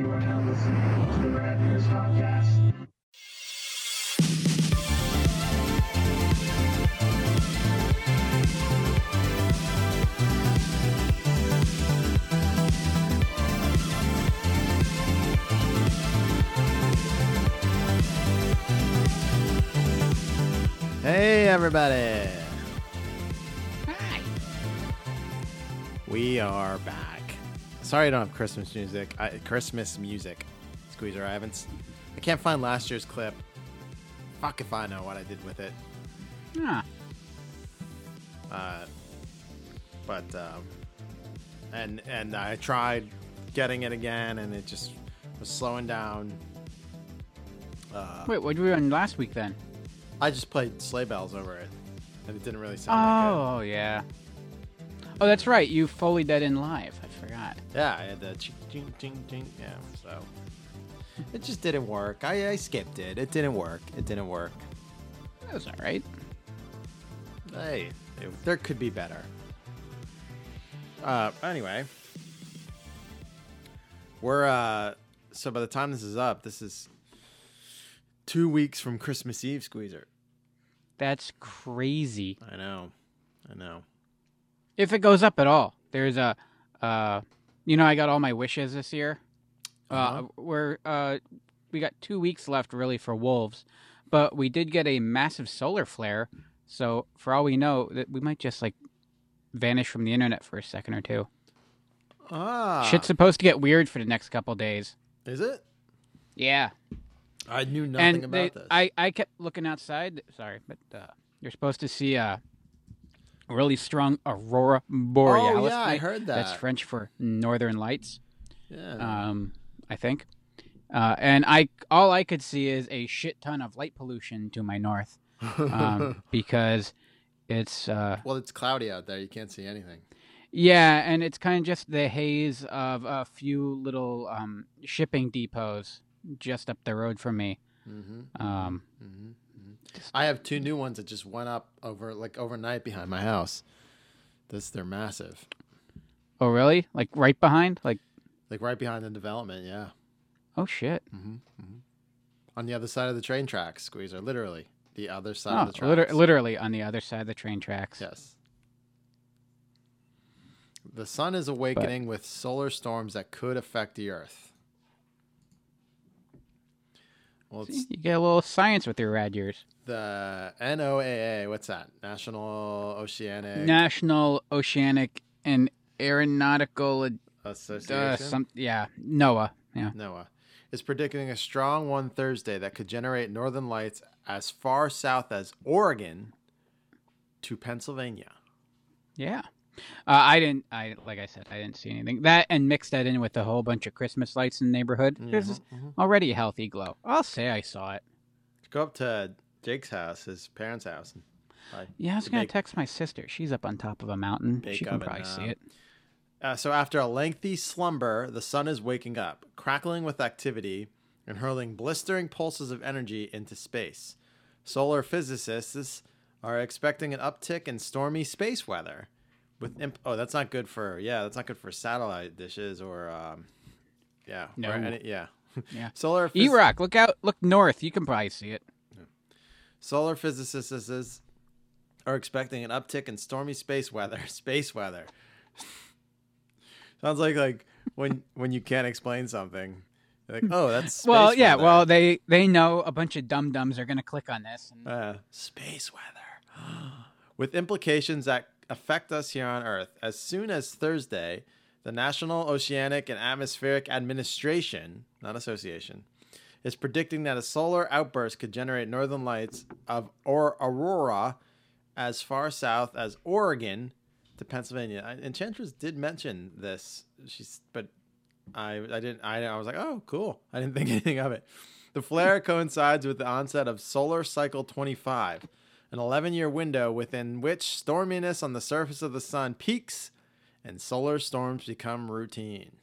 You are now listening to the Rad Years podcast. Hey, everybody. Hi. We are back. Sorry I don't have Christmas music. Squeezer, I can't find last year's clip. Fuck if I know what I did with it. Huh. And I tried getting it again, and it just was slowing down. Wait, what did we run last week then? I just played sleigh bells over it, and it didn't really sound that good. Oh, yeah. Oh, that's right. You folied that in live. I forgot. Yeah, I had the ching, ching, ching. Yeah, so it just didn't work. I skipped it. It didn't work. That was all right. Hey, there could be better. Anyway, we're so by the time this is up, this is 2 weeks from Christmas Eve, Squeezer. That's crazy. I know. If it goes up at all. There's a, I got all my wishes this year. Uh-huh. We got 2 weeks left, really, for wolves. But we did get a massive solar flare. So, for all we know, that we might just, vanish from the internet for a second or two. Ah. Shit's supposed to get weird for the next couple days. Is it? Yeah. I knew nothing about this. I kept looking outside. Sorry, but you're supposed to see a really strong aurora borealis. Oh, yeah, I heard that. That's French for northern lights. Yeah. I think. And all I could see is a shit ton of light pollution to my north because it's... well, it's cloudy out there. You can't see anything. Yeah, and it's kind of just the haze of a few little shipping depots just up the road from me. Mm-hmm. I have two new ones that just went up overnight behind my house. They're massive. Oh, really? Right behind? Like right behind the development, yeah. Oh, shit. Mm-hmm. Mm-hmm. On the other side of the train tracks, Squeezer. Literally. The other side of the tracks. Literally on the other side of the train tracks. Yes. The sun is awakening with solar storms that could affect the earth. Well, you get a little science with your Rad Years. The NOAA, what's that? National Oceanic and Aeronautical Association? NOAA. Yeah. NOAA is predicting a strong one Thursday that could generate northern lights as far south as Oregon to Pennsylvania. Yeah. I didn't see anything. That, and mixed that in with a whole bunch of Christmas lights in the neighborhood. Mm-hmm, there's already a healthy glow. I'll say I saw it. Go up to Jake's house, his parents' house. Yeah, I was going to text my sister. She's up on top of a mountain. She can probably see it. So after a lengthy slumber, the sun is waking up, crackling with activity, and hurling blistering pulses of energy into space. Solar physicists are expecting an uptick in stormy space weather. That's not good for satellite dishes or no. Yeah. Solar E-Rock, look out, look north, you can probably see it. Yeah. Solar physicists are expecting an uptick in stormy space weather. Space weather sounds like when you can't explain something. Like, oh, that's space weather. Well, they know a bunch of dum-dums are going to click on this. And... space weather with implications that affect us here on Earth. As soon as Thursday, the National Oceanic and Atmospheric Administration, not association, is predicting that a solar outburst could generate northern lights or aurora as far south as Oregon to Pennsylvania. Enchantress did mention this, but I was like, oh, cool. I didn't think anything of it. The flare coincides with the onset of solar cycle 25. An 11-year window within which storminess on the surface of the sun peaks and solar storms become routine.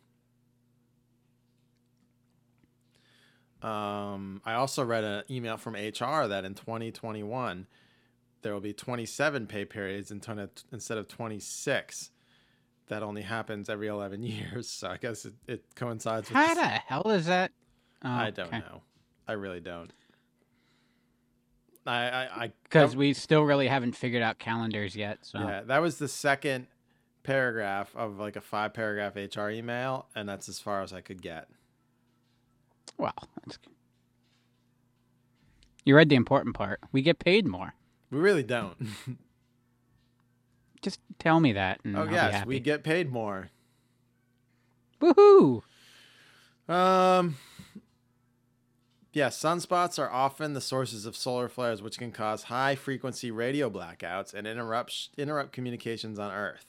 I also read an email from HR that in 2021, there will be 27 pay periods instead of 26 that only happens every 11 years. So I guess it coincides with... How the hell is that? Oh, I don't know. I really don't. Because we still really haven't figured out calendars yet. So yeah, that was the second paragraph of like a 5-paragraph HR email, and that's as far as I could get. Wow, that's good. You read the important part. We get paid more. We really don't. Just tell me that. And I'll be happy. We get paid more. Woohoo! Yeah, sunspots are often the sources of solar flares, which can cause high-frequency radio blackouts and interrupt communications on Earth.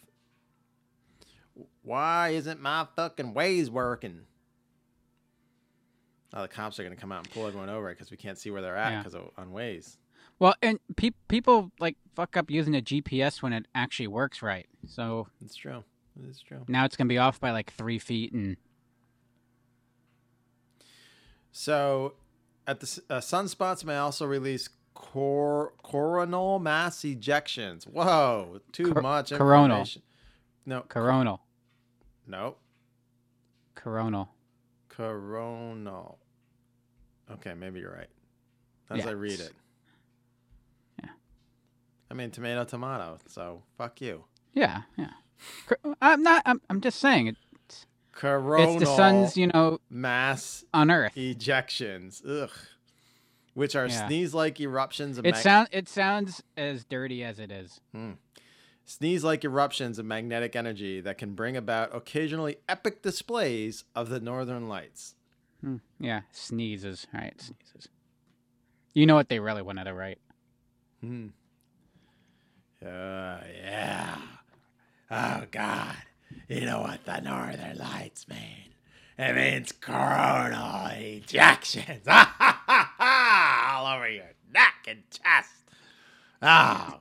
Why isn't my fucking Waze working? Oh, the cops are going to come out and pull everyone over because we can't see where they're at because on Waze. Well, and people like fuck up using a GPS when it actually works right. So it's true. It's true. Now it's going to be off by like 3 feet. And so, at the sunspots may also release coronal mass ejections. Whoa, too much information. Coronal. Okay, maybe you're right. As I read it. Yeah. I mean, tomato. So fuck you. Yeah. I'm not. I'm just saying it. Coronal. It's the sun's, mass on Earth ejections. Ugh. Which are sneeze-like eruptions. It sounds as dirty as it is. Sneeze-like eruptions of magnetic energy that can bring about occasionally epic displays of the northern lights. Yeah, sneezes. All right, sneezes. You know what they really wanted to write. Yeah. Oh, God. You know what the northern lights mean. It means coronal ejections. All over your neck and chest. Oh,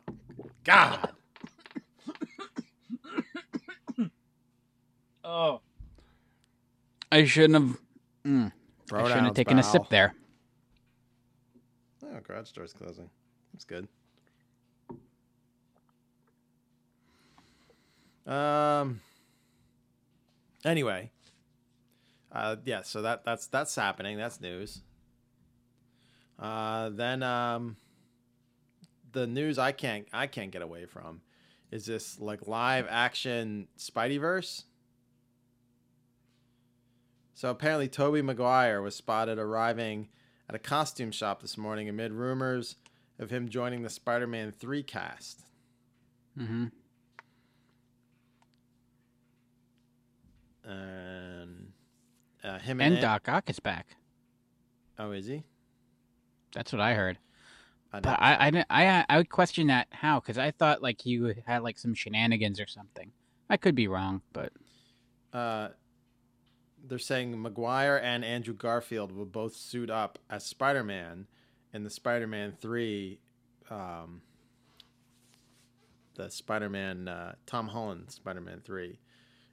God. Oh, I shouldn't have. I shouldn't have taken a sip there. Oh, garage door's closing. That's good. Anyway. Yeah. So that's happening. That's news. Then the news I can't get away from is this like live action Spideyverse. So apparently Tobey Maguire was spotted arriving at a costume shop this morning amid rumors of him joining the Spider-Man 3 cast. Mm-hmm. And him and Doc Ock is back. Oh, is he? That's what I heard. I would question that how, because I thought like you had like some shenanigans or something. I could be wrong, but... They're saying Maguire and Andrew Garfield will both suit up as Spider-Man in the Spider-Man 3, Tom Holland Spider-Man 3.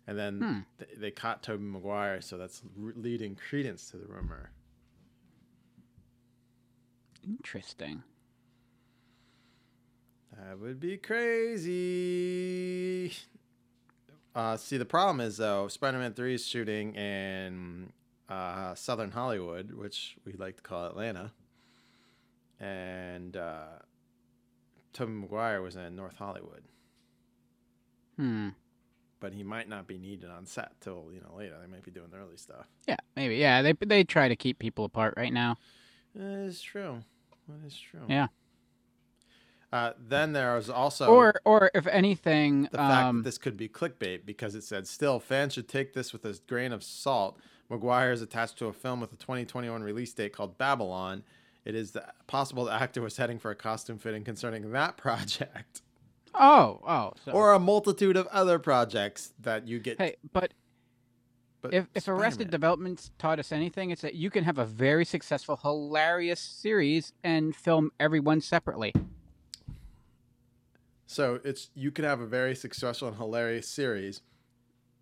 And then they caught Tobey Maguire, so that's leading credence to the rumor. Interesting. That would be crazy. See, the problem is, though, Spider-Man 3 is shooting in Southern Hollywood, which we like to call Atlanta. And Tobey Maguire was in North Hollywood. But he might not be needed on set till, later. They might be doing the early stuff. Yeah, maybe. Yeah, they try to keep people apart right now. It's true. That is true. Yeah. Then there was also... Or if anything... The fact that this could be clickbait because it said, still, fans should take this with a grain of salt. Maguire is attached to a film with a 2021 release date called Babylon. It is possible the actor was heading for a costume fitting concerning that project. Oh. So. Or a multitude of other projects that you get... Hey, but if Arrested Development's taught us anything, it's that you can have a very successful, hilarious series and film everyone separately. So you can have a very successful and hilarious series,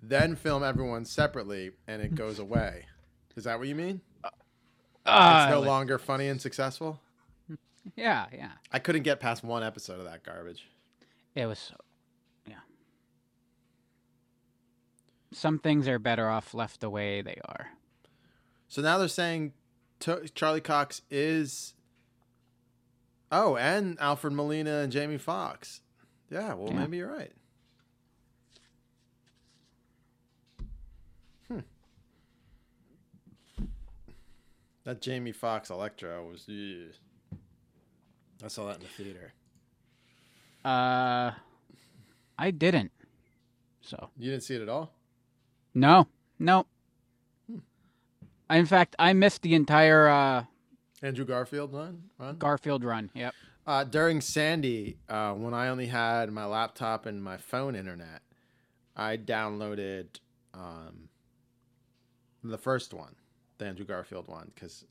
then film everyone separately, and it goes away. Is that what you mean? It's no longer funny and successful? Yeah. I couldn't get past one episode of that garbage. It was so... Yeah. some things are better off left the way they are. So now they're saying Charlie Cox is... Oh, and Alfred Molina and Jamie Foxx. Yeah, well, maybe you're right. That Jamie Foxx Electra was... Ugh. I saw that in the theater. I didn't. So you didn't see it at all? No. In fact, I missed the entire... Andrew Garfield run? Garfield run, yep. During Sandy, when I only had my laptop and my phone internet, I downloaded the first one. Andrew Garfield one, because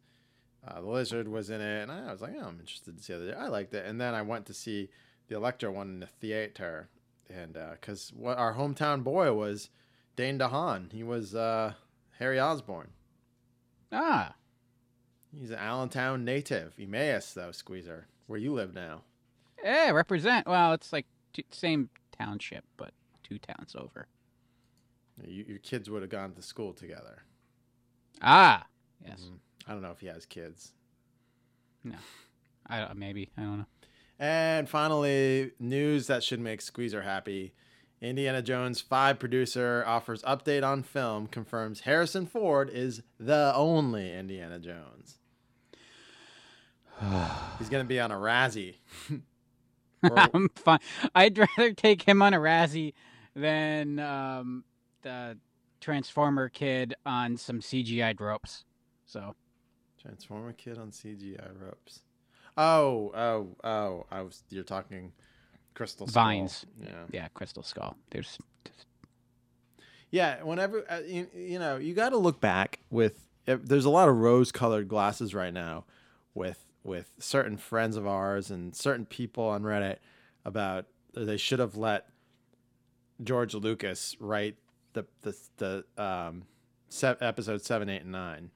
the lizard was in it, and I was like, oh, I'm interested to see the other. I liked it, and then I went to see the Electra one in the theater, and because what our hometown boy was Dane DeHaan, he was Harry Osborn. Ah, he's an Allentown native, Emmaus though, Squeezer, where you live now. Hey, represent. Well, it's like same township, but two towns over. Your kids would have gone to school together. Ah, yes. I don't know if he has kids. No, I don't know. And finally, news that should make Squeezer happy. Indiana Jones 5 producer offers update on film, confirms Harrison Ford is the only Indiana Jones. He's going to be on a Razzie. I'm fine. I'd rather take him on a Razzie than the Transformer kid on some CGI ropes. So Transformer kid on CGI ropes. Oh, you're talking Crystal Skull. Vines. Yeah, Crystal Skull. There's yeah, whenever you know, you got to look back with there's a lot of rose-colored glasses right now with certain friends of ours and certain people on Reddit about they should have let George Lucas write the episode 7, 8, and 9.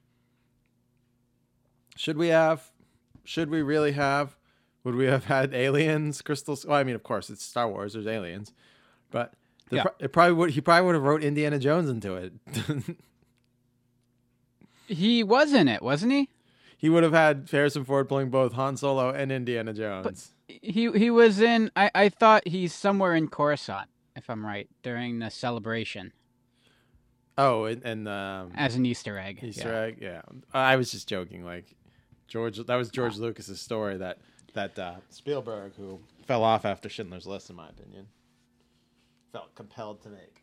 Should we really have? Would we have had aliens? Crystals? Well, I mean, of course, it's Star Wars. There's aliens, but he probably would have wrote Indiana Jones into it. He was in it, wasn't he? He would have had Harrison Ford playing both Han Solo and Indiana Jones. But he was in. I thought he's somewhere in Coruscant, if I'm right, during the celebration. Oh, and as an Easter egg. Easter egg, yeah. I was just joking. Like that was George Lucas's story that Spielberg, who fell off after Schindler's List, in my opinion, felt compelled to make.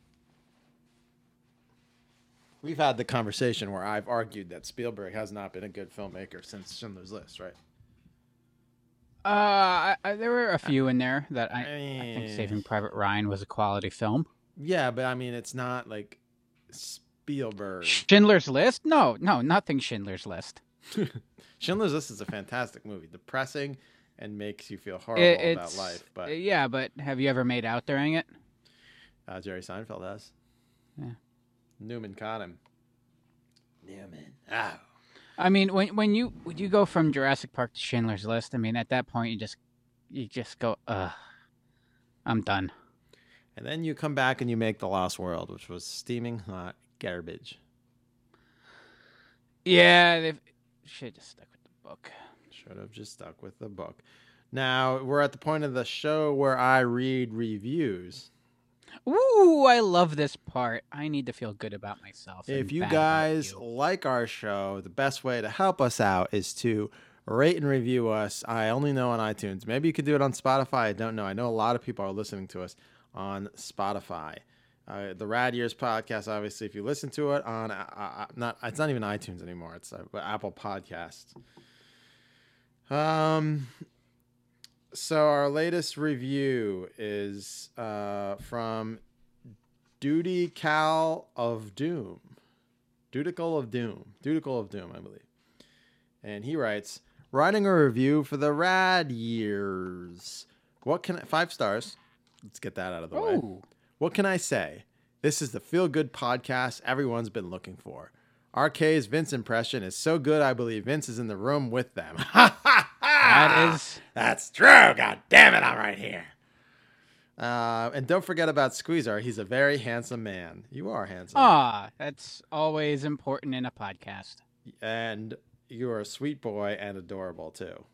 We've had the conversation where I've argued that Spielberg has not been a good filmmaker since Schindler's List, right? There were a few in there that I think Saving Private Ryan was a quality film. Yeah, but I mean, it's not like Spielberg. Schindler's List? No, nothing Schindler's List. Schindler's List is a fantastic movie, depressing and makes you feel horrible about life. But yeah, but have you ever made out during it? Jerry Seinfeld has. Yeah. Newman caught him. Newman. Ow. I mean, when you go from Jurassic Park to Schindler's List, I mean, at that point you just go, I'm done. And then you come back and you make The Lost World, which was steaming hot garbage. Yeah, they should have just stuck with the book. Now we're at the point of the show where I read reviews. Ooh, I love this part. I need to feel good about myself. If you guys like our show, the best way to help us out is to rate and review us. I only know on iTunes. Maybe you could do it on Spotify. I don't know. I know a lot of people are listening to us on Spotify. The Rad Years podcast, obviously, if you listen to it on it's not even iTunes anymore. It's Apple Podcasts. So our latest review is from Dudical of Doom, I believe. And he writes, writing a review for the Rad Years. 5 stars. Let's get that out of the way. What can I say? This is the feel-good podcast everyone's been looking for. RK's Vince impression is so good, I believe Vince is in the room with them. That's true. God damn it, I'm right here. And don't forget about Squeezer. He's a very handsome man. You are handsome. Ah, that's always important in a podcast. And you are a sweet boy and adorable, too.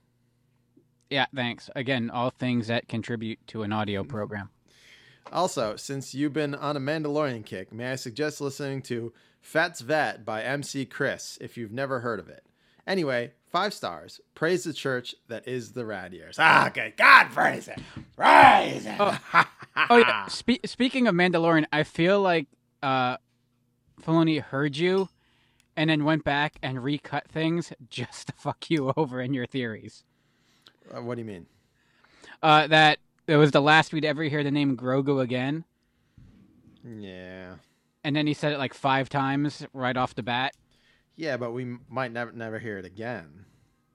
Yeah, thanks. Again, all things that contribute to an audio program. Also, since you've been on a Mandalorian kick, may I suggest listening to Fat's Vet by MC Chris if you've never heard of it. Anyway, 5 stars. Praise the church that is the Rad Years. Ah, good God, praise it. Praise it. Oh, yeah. Speaking of Mandalorian, I feel like Filoni heard you and then went back and recut things just to fuck you over in your theories. What do you mean? That it was the last we'd ever hear the name Grogu again. Yeah. And then he said it like 5 times right off the bat. Yeah, but we might never hear it again.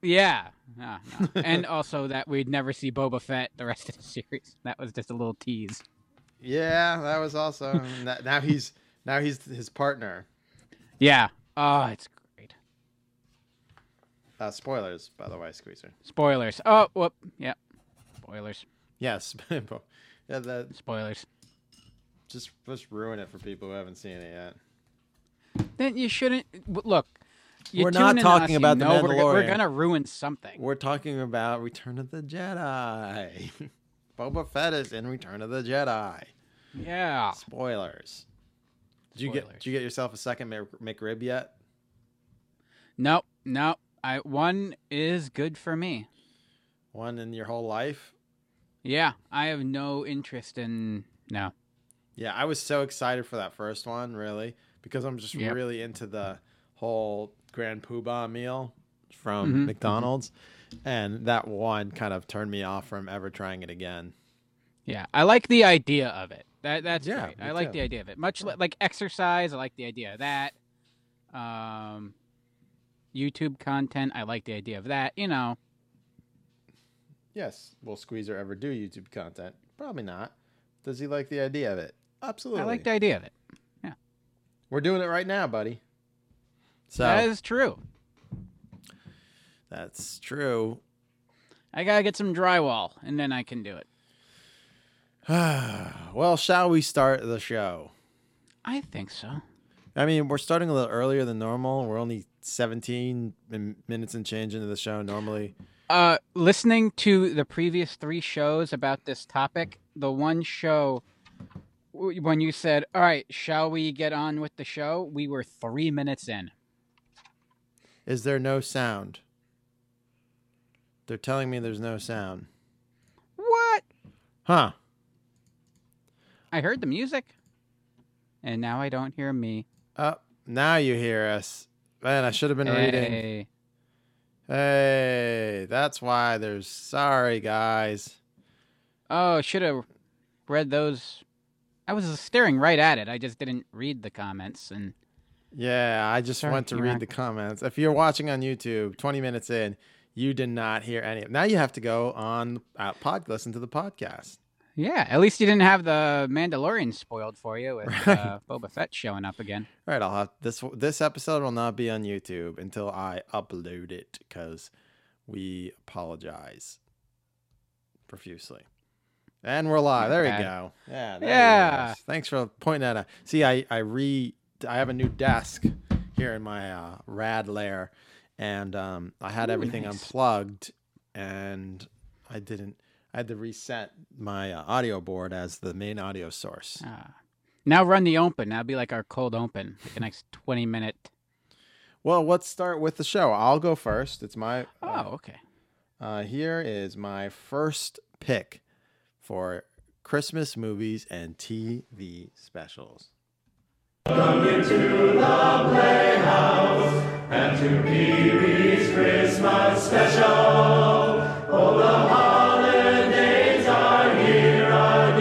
Yeah. No. And also that we'd never see Boba Fett the rest of the series. That was just a little tease. Yeah, that was also... now he's his partner. Yeah. Oh, it's... spoilers, by the way, Squeezer. Spoilers. Oh, whoop. Yep. Spoilers. Yes. Yeah, spoilers. Just ruin it for people who haven't seen it yet. Then you shouldn't... Look, we're not talking about The Mandalorian. We're going to ruin something. We're talking about Return of the Jedi. Boba Fett is in Return of the Jedi. Yeah. Spoilers. Did you get yourself a second McRib yet? Nope. One is good for me. One in your whole life? Yeah, I have no interest in... No. Yeah, I was so excited for that first one, really, because I'm just really into the whole Grand Poobah meal from McDonald's, and that one kind of turned me off from ever trying it again. Yeah, I like the idea of it. That's great. I like the idea of it. Much like exercise, I like the idea of that. YouTube content, I like the idea of that, you know. Yes. Will Squeezer ever do YouTube content? Probably not. Does he like the idea of it? Absolutely. I like the idea of it. Yeah. We're doing it right now, buddy. So that is true. That's true. I gotta get some drywall, and then I can do it. Well, shall we start the show? I think so. I mean, we're starting a little earlier than normal. We're only 17 minutes and change into the show normally. Listening to the previous 3 shows about this topic, the one show when you said, all right, shall we get on with the show? We were 3 minutes in. Is there no sound? They're telling me there's no sound. What? Huh. I heard the music. And now I don't hear me. Now you hear us. Man, I should have been reading. Hey, that's why there's... Sorry, guys. Oh, should have read those. I was staring right at it. I just didn't read the comments. And yeah, I just went to read the comments. If you're watching on YouTube, 20 minutes in, you did not hear any of it. Now you have to go on listen to the podcast. Yeah, at least you didn't have the Mandalorian spoiled for you with Boba Fett showing up again. Right, I'll have this episode will not be on YouTube until I upload it because we apologize profusely. And we're live. There we go. Yeah. Thanks for pointing that out. See, I have a new desk here in my rad lair, and I had everything unplugged, and I had to reset my audio board as the main audio source. Now run the open. That'll be like our cold open, like the next 20 minute. Well, let's start with the show. I'll go first. It's my... okay. Here is my first pick for Christmas movies and TV specials. Welcome you to the Playhouse and to Pee-wee's Christmas special. Oh, the holidays are here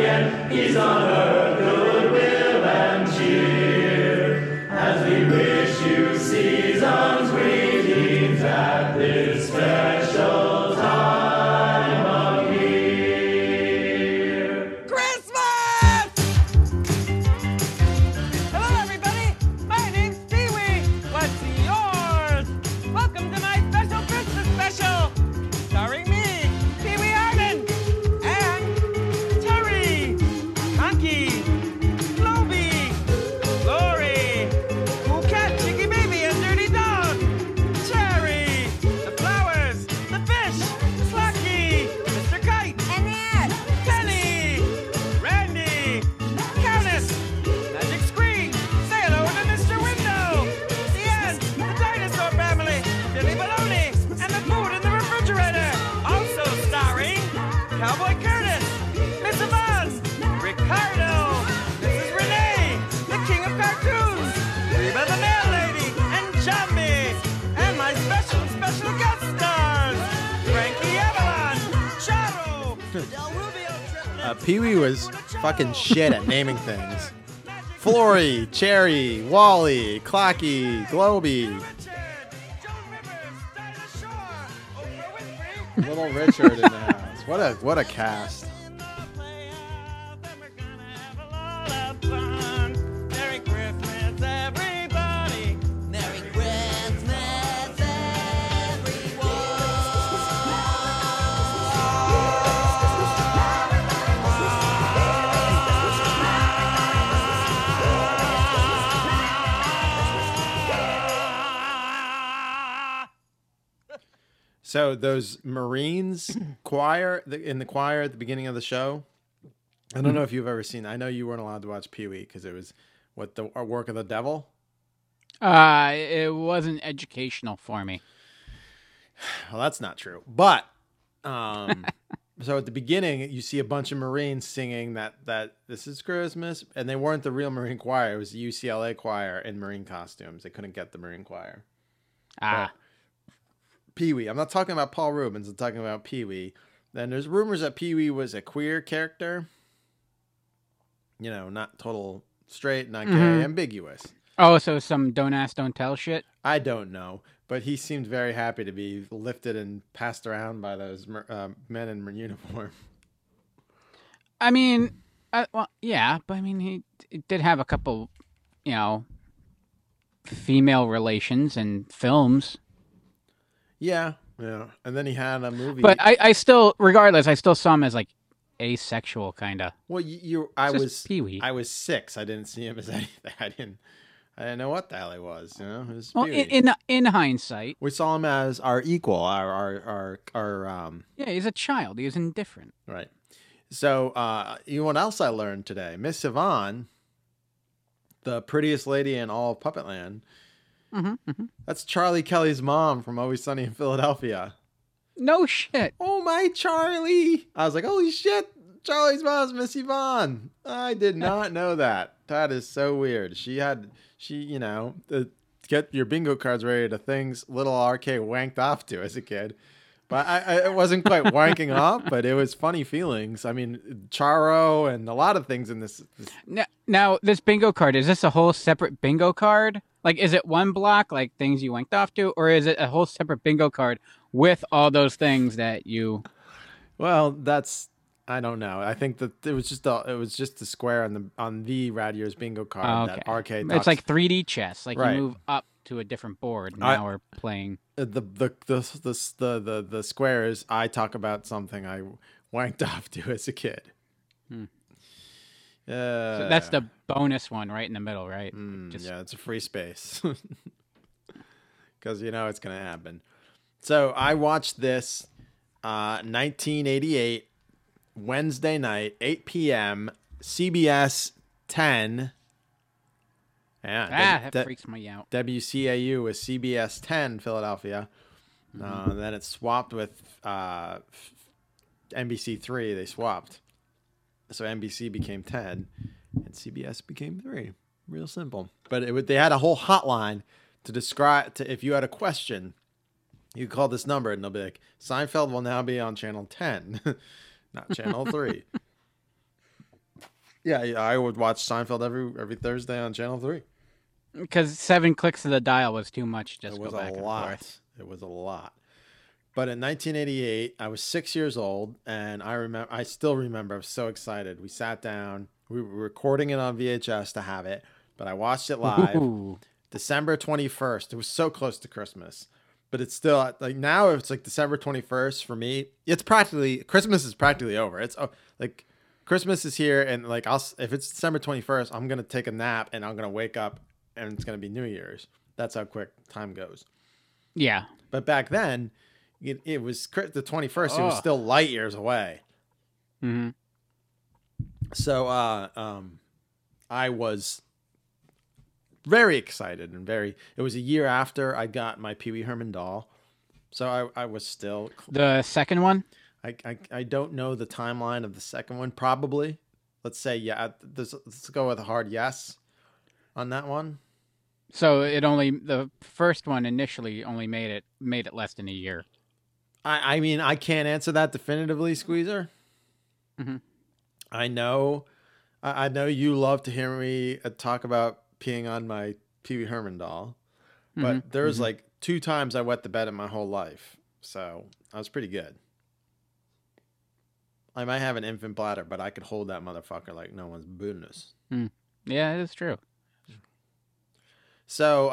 again. Peace on earth, goodwill and cheer. As we wish you season's greetings at this special time of year. Christmas! Hello, everybody. My name's Pee-wee. What's yours? Welcome to my special Christmas special. Pee-wee was fucking shit at naming things. Flory, Cherry, Wally, Clocky, Globy. Little Richard in the house. What a cast. So those Marines choir in the choir at the beginning of the show. I don't know if you've ever seen. I know you weren't allowed to watch Pee-wee because it was what the work of the devil. It wasn't educational for me. Well, that's not true. But so at the beginning, you see a bunch of Marines singing that this is Christmas, and they weren't the real Marine choir. It was the UCLA choir in Marine costumes. They couldn't get the Marine choir. But Pee-wee. I'm not talking about Paul Reubens. I'm talking about Pee-wee. Then there's rumors that Pee-wee was a queer character. You know, not total straight, not gay, ambiguous. Oh, so some don't ask, don't tell shit? I don't know. But he seemed very happy to be lifted and passed around by those men in uniform. I mean, well, yeah. But I mean, he did have a couple, you know, female relations in films. Yeah, and then he had a movie. But I still saw him as like asexual, kind of. Well, I was Pee-wee. I was 6. I didn't see him as anything. I didn't know what the hell he was. You know, it was well, in hindsight, we saw him as our equal. Our Yeah, he's a child. He was indifferent. Right. So, you know what else I learned today? Miss Yvonne, the prettiest lady in all of Puppetland. Mm-hmm, mm-hmm. That's Charlie Kelly's mom from Always Sunny in Philadelphia. No shit. Oh, my Charlie. I was like, holy shit. Charlie's mom's Miss Yvonne. I did not know that. That is so weird. She you know, get your bingo cards ready to things little RK wanked off to as a kid. But I wasn't quite wanking off, but it was funny feelings. I mean, Charo and a lot of things in this. Now, this bingo card, is this a whole separate bingo card? Like, is it one block, like things you wanked off to, or is it a whole separate bingo card with all those things that you? Well, that's, I don't know. I think that it was just the square on the Rad Years bingo card. Okay. That arcade. It's like 3D chess. Like right. You move up to a different board. Now we're playing the squares. I talk about something I wanked off to as a kid. So that's the bonus one right in the middle, right? Yeah, it's a free space because you know it's going to happen. So I watched this 1988 Wednesday night, 8 p.m., CBS 10. Yeah, that freaks me out. WCAU was CBS 10, Philadelphia. Then it swapped with NBC 3. They swapped. So NBC became 10 and CBS became 3. Real simple. But they had a whole hotline to describe to if you had a question, you call this number and they'll be like, Seinfeld will now be on channel 10, not channel 3. Yeah, I would watch Seinfeld every Thursday on channel 3. Because 7 clicks of the dial was too much. Just it was go back a lot. And forth. It was a lot. But in 1988, I was 6 years old, and I still remember I was so excited. We sat down. We were recording it on VHS to have it, but I watched it live. Ooh. December 21st. It was so close to Christmas. But it's still like now it's like December 21st for me. It's practically Christmas is practically over. It's like Christmas is here and like if it's December 21st, I'm going to take a nap and I'm going to wake up and it's going to be New Year's. That's how quick time goes. Yeah. But back then, it was the 21st. Oh. It was still light years away. Mm-hmm. So I was very excited and very. It was a year after I got my Pee-wee Herman doll, so I was still the second one. I don't know the timeline of the second one. Probably, let's say yeah. Let's go with a hard yes on that one. So the first one initially only made it less than a year. I mean, I can't answer that definitively, Squeezer. Mm-hmm. I know you love to hear me talk about peeing on my Pee-wee Herman doll, but there's like 2 times I wet the bed in my whole life. So I was pretty good. I might have an infant bladder, but I could hold that motherfucker like no one's business. Mm. Yeah, it's true. So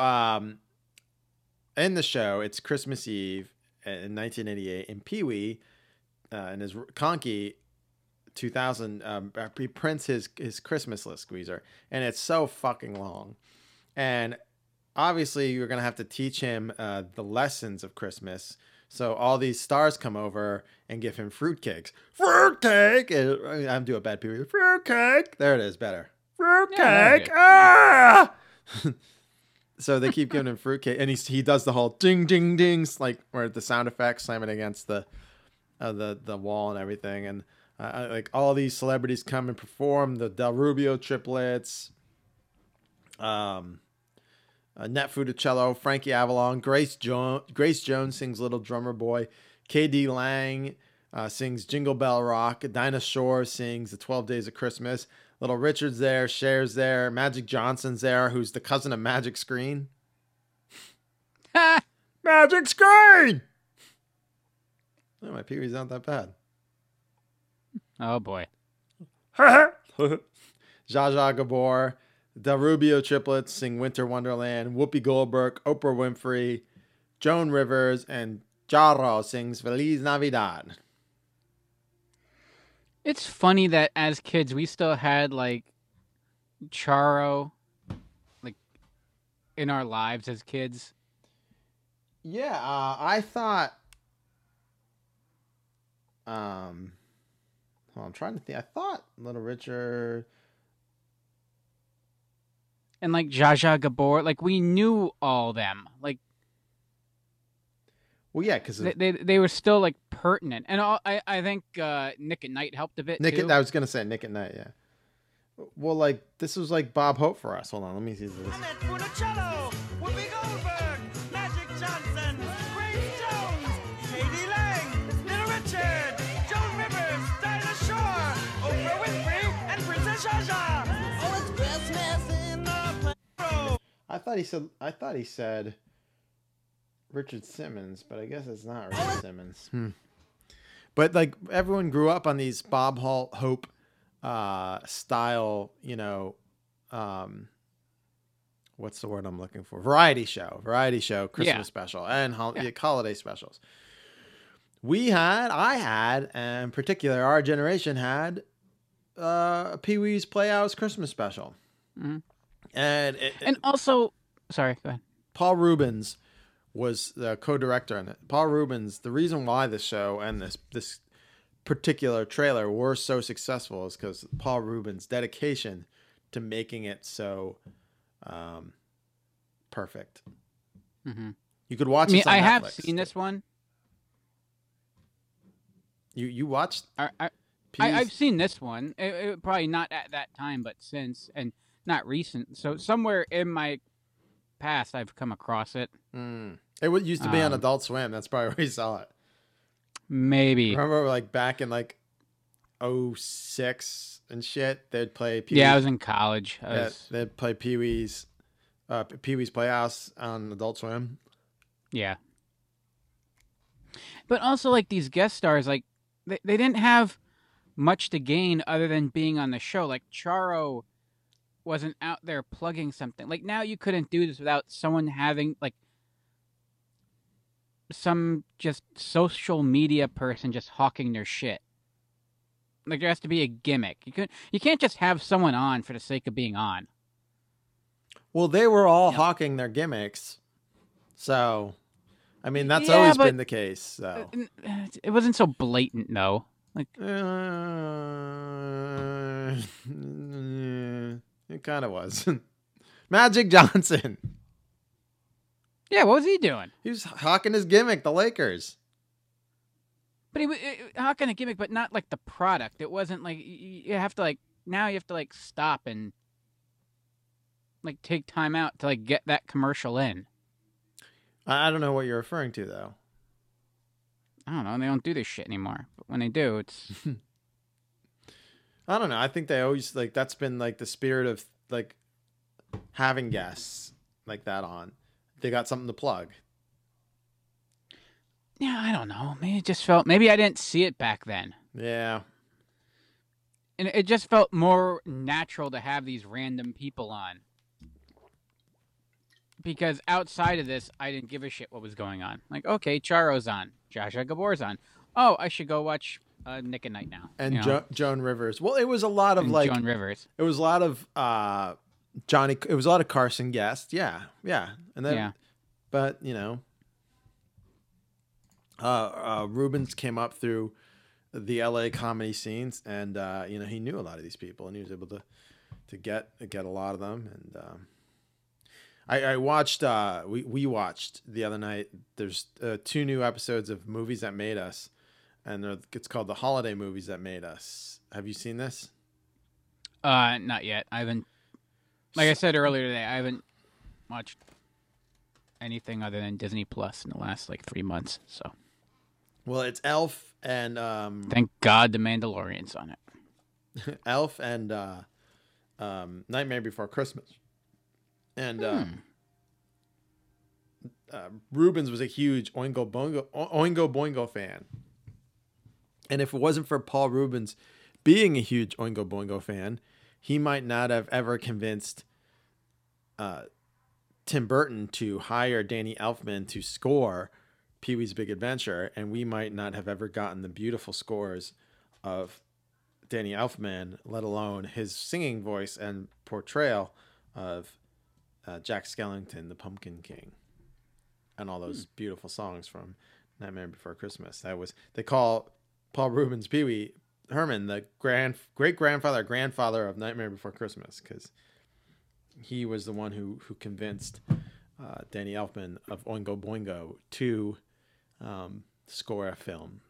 in the show, it's Christmas Eve in 1988, and Pee-wee and his conky 2000 he prints his Christmas list, Squeezer, and it's so fucking long. And obviously, you're gonna have to teach him the lessons of Christmas. So all these stars come over and give him fruitcakes. Fruitcake! I'm doing a bad Pee-wee. Fruitcake! There it is, better. Fruitcake! Yeah, ah! So they keep giving him fruitcake, and he does the whole ding, ding, dings, like where the sound effects slam it against the wall and everything. And like all these celebrities come and perform, the Del Rubio triplets, Nat Futicello, Frankie Avalon, Grace Jones sings Little Drummer Boy, K.D. Lang sings Jingle Bell Rock, Dinah Shore sings The 12 Days of Christmas, Little Richard's there, Cher's there, Magic Johnson's there, who's the cousin of Magic Screen. Magic Screen! Oh, my Pee-wee's not that bad. Oh, boy. Zsa Zsa Gabor, Del Rubio triplets sing Winter Wonderland, Whoopi Goldberg, Oprah Winfrey, Joan Rivers, and Jaro sings Feliz Navidad. It's funny that as kids we still had like Charo like in our lives as kids. Yeah, I thought well, I'm trying to think. I thought Little Richard and like Zsa Zsa Gabor, like we knew all them. Like, well, yeah, because they were still like pertinent, and all, I think Nick at Night helped a bit. Nick, too. I was gonna say Nick at Night, yeah. Well, like this was like Bob Hope for us. Hold on, let me see this. Annette Funicello, Whoopi Goldberg, Magic Johnson, Grace Jones, K.D. Lang, Little Richard, Joan Rivers, Dinah Shore, Oprah Winfrey, and Princess Zsa Zsa. Oh, it's Christmas. I thought he said Richard Simmons, but I guess it's not Richard Simmons. But like everyone grew up on these Bob Hope style, you know, what's the word I'm looking for? Variety show, Christmas special, and holiday specials. I had, and in particular, our generation had Pee-wee's Playhouse Christmas special. Mm-hmm. And also, sorry, go ahead. Paul Reubens was the co-director on it. Paul Reubens, the reason why this show and this particular trailer were so successful is because Paul Reubens' dedication to making it so perfect. Mm-hmm. You could watch this on Netflix. I have seen this one. You watched? I've seen this one. It probably not at that time, but since and. Not recent, so somewhere in my past I've come across it. It used to be on Adult Swim. That's probably where you saw it. Maybe remember like back in like 2006 and shit. They'd play Pee-wee's. Yeah, I was in college. They'd play Pee-wee's Playhouse on Adult Swim. Yeah, but also like these guest stars, like they didn't have much to gain other than being on the show. Like Charo wasn't out there plugging something. Like now you couldn't do this without someone having like some just social media person just hawking their shit. Like there has to be a gimmick. You can't just have someone on for the sake of being on. Well, they were all hawking their gimmicks. So I mean that's always been the case. So it wasn't so blatant though. Like it kind of was. Magic Johnson. Yeah, what was he doing? He was hawking his gimmick, the Lakers. But he was hawking a gimmick, but not like the product. It wasn't like you have to stop and like take time out to like get that commercial in. I don't know what you're referring to though. I don't know. They don't do this shit anymore. But when they do, it's I don't know. I think they always like, that's been like the spirit of like having guests like that on. They got something to plug. Yeah, I don't know. Maybe it just felt, maybe I didn't see it back then. Yeah. And it just felt more natural to have these random people on. Because outside of this, I didn't give a shit what was going on. Like, okay, Charo's on. Joshua Gabor's on. Oh, I should go watch Nick at Night now. And Joan Rivers. Well, it was a lot of like Joan Rivers. It was a lot of Johnny. It was a lot of Carson Guest. Yeah, yeah. And then, but you know, Reubens came up through the LA comedy scenes, and you know, he knew a lot of these people, and he was able to get a lot of them. And I watched. We watched the other night. There's 2 new episodes of Movies That Made Us. And it's called The Holiday Movies That Made Us. Have you seen this? Not yet. I haven't. Like I said earlier today, I haven't watched anything other than Disney Plus in the last like 3 months. So, well, it's Elf and thank God The Mandalorian's on it. Elf and Nightmare Before Christmas. And Reubens was a huge Oingo Boingo fan. And if it wasn't for Paul Reubens being a huge Oingo Boingo fan, he might not have ever convinced Tim Burton to hire Danny Elfman to score Pee-wee's Big Adventure. And we might not have ever gotten the beautiful scores of Danny Elfman, let alone his singing voice and portrayal of Jack Skellington, the Pumpkin King, and all those beautiful songs from Nightmare Before Christmas. That was, they call Paul Reubens Pee-wee Herman the great grandfather of Nightmare Before Christmas, because he was the one who convinced Danny Elfman of Oingo Boingo to score a film,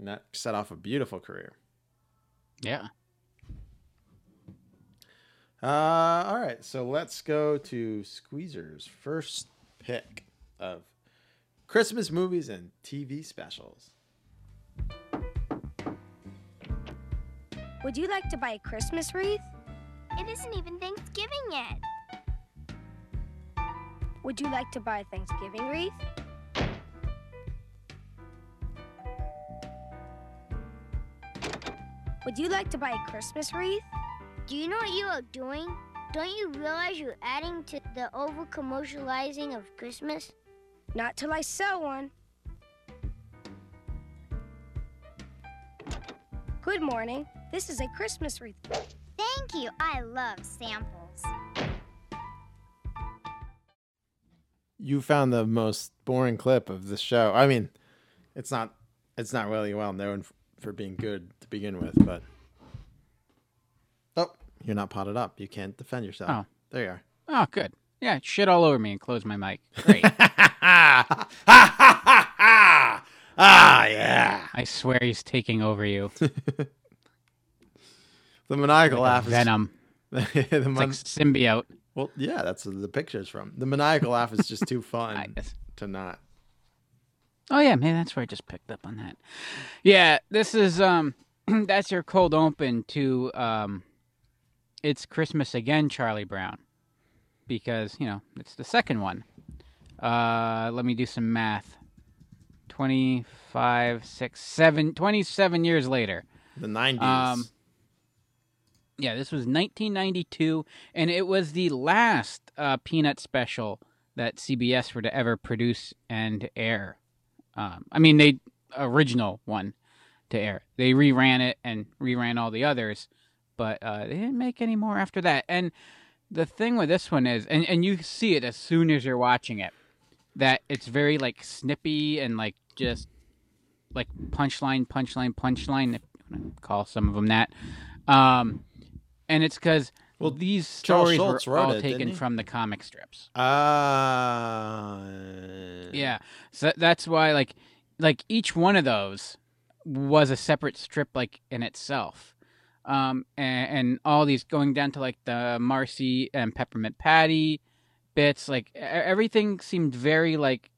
and that set off a beautiful career. Yeah. All right, so let's go to Squeezer's first pick of Christmas movies and TV specials. Would you like to buy a Christmas wreath? It isn't even Thanksgiving yet. Would you like to buy a Thanksgiving wreath? Would you like to buy a Christmas wreath? Do you know what you are doing? Don't you realize you're adding to the over-commercializing of Christmas? Not till I sell one. Good morning. This is a Christmas wreath. Thank you. I love samples. You found the most boring clip of the show. I mean, it's not really well known for being good to begin with, but oh, you're not potted up. You can't defend yourself. Oh, there you are. Oh, good. Yeah, shit all over me and close my mic. Great. Ah, yeah. I swear he's taking over you. The maniacal laugh is venom. Like symbiote. Well, yeah, that's what the picture's from. The maniacal laugh is just too fun to not. Oh, yeah, man, that's where I just picked up on that. Yeah, this is, that's your cold open to It's Christmas Again, Charlie Brown. Because, you know, it's the second one. Let me do some math. 27 years later. The 90s. Yeah, this was 1992, and it was the last Peanut special that CBS were to ever produce and air. I mean, the original one to air. They reran it and reran all the others, but they didn't make any more after that. And the thing with this one is, and you see it as soon as you're watching it, that it's very, like, snippy and, like, just, like, punchline, if you want to call some of them that. And it's because, well, these stories were all taken from the comic strips. Yeah. So that's why, like each one of those was a separate strip, like, in itself. And all these going down to, like, the Marcy and Peppermint Patty bits, like everything seemed very like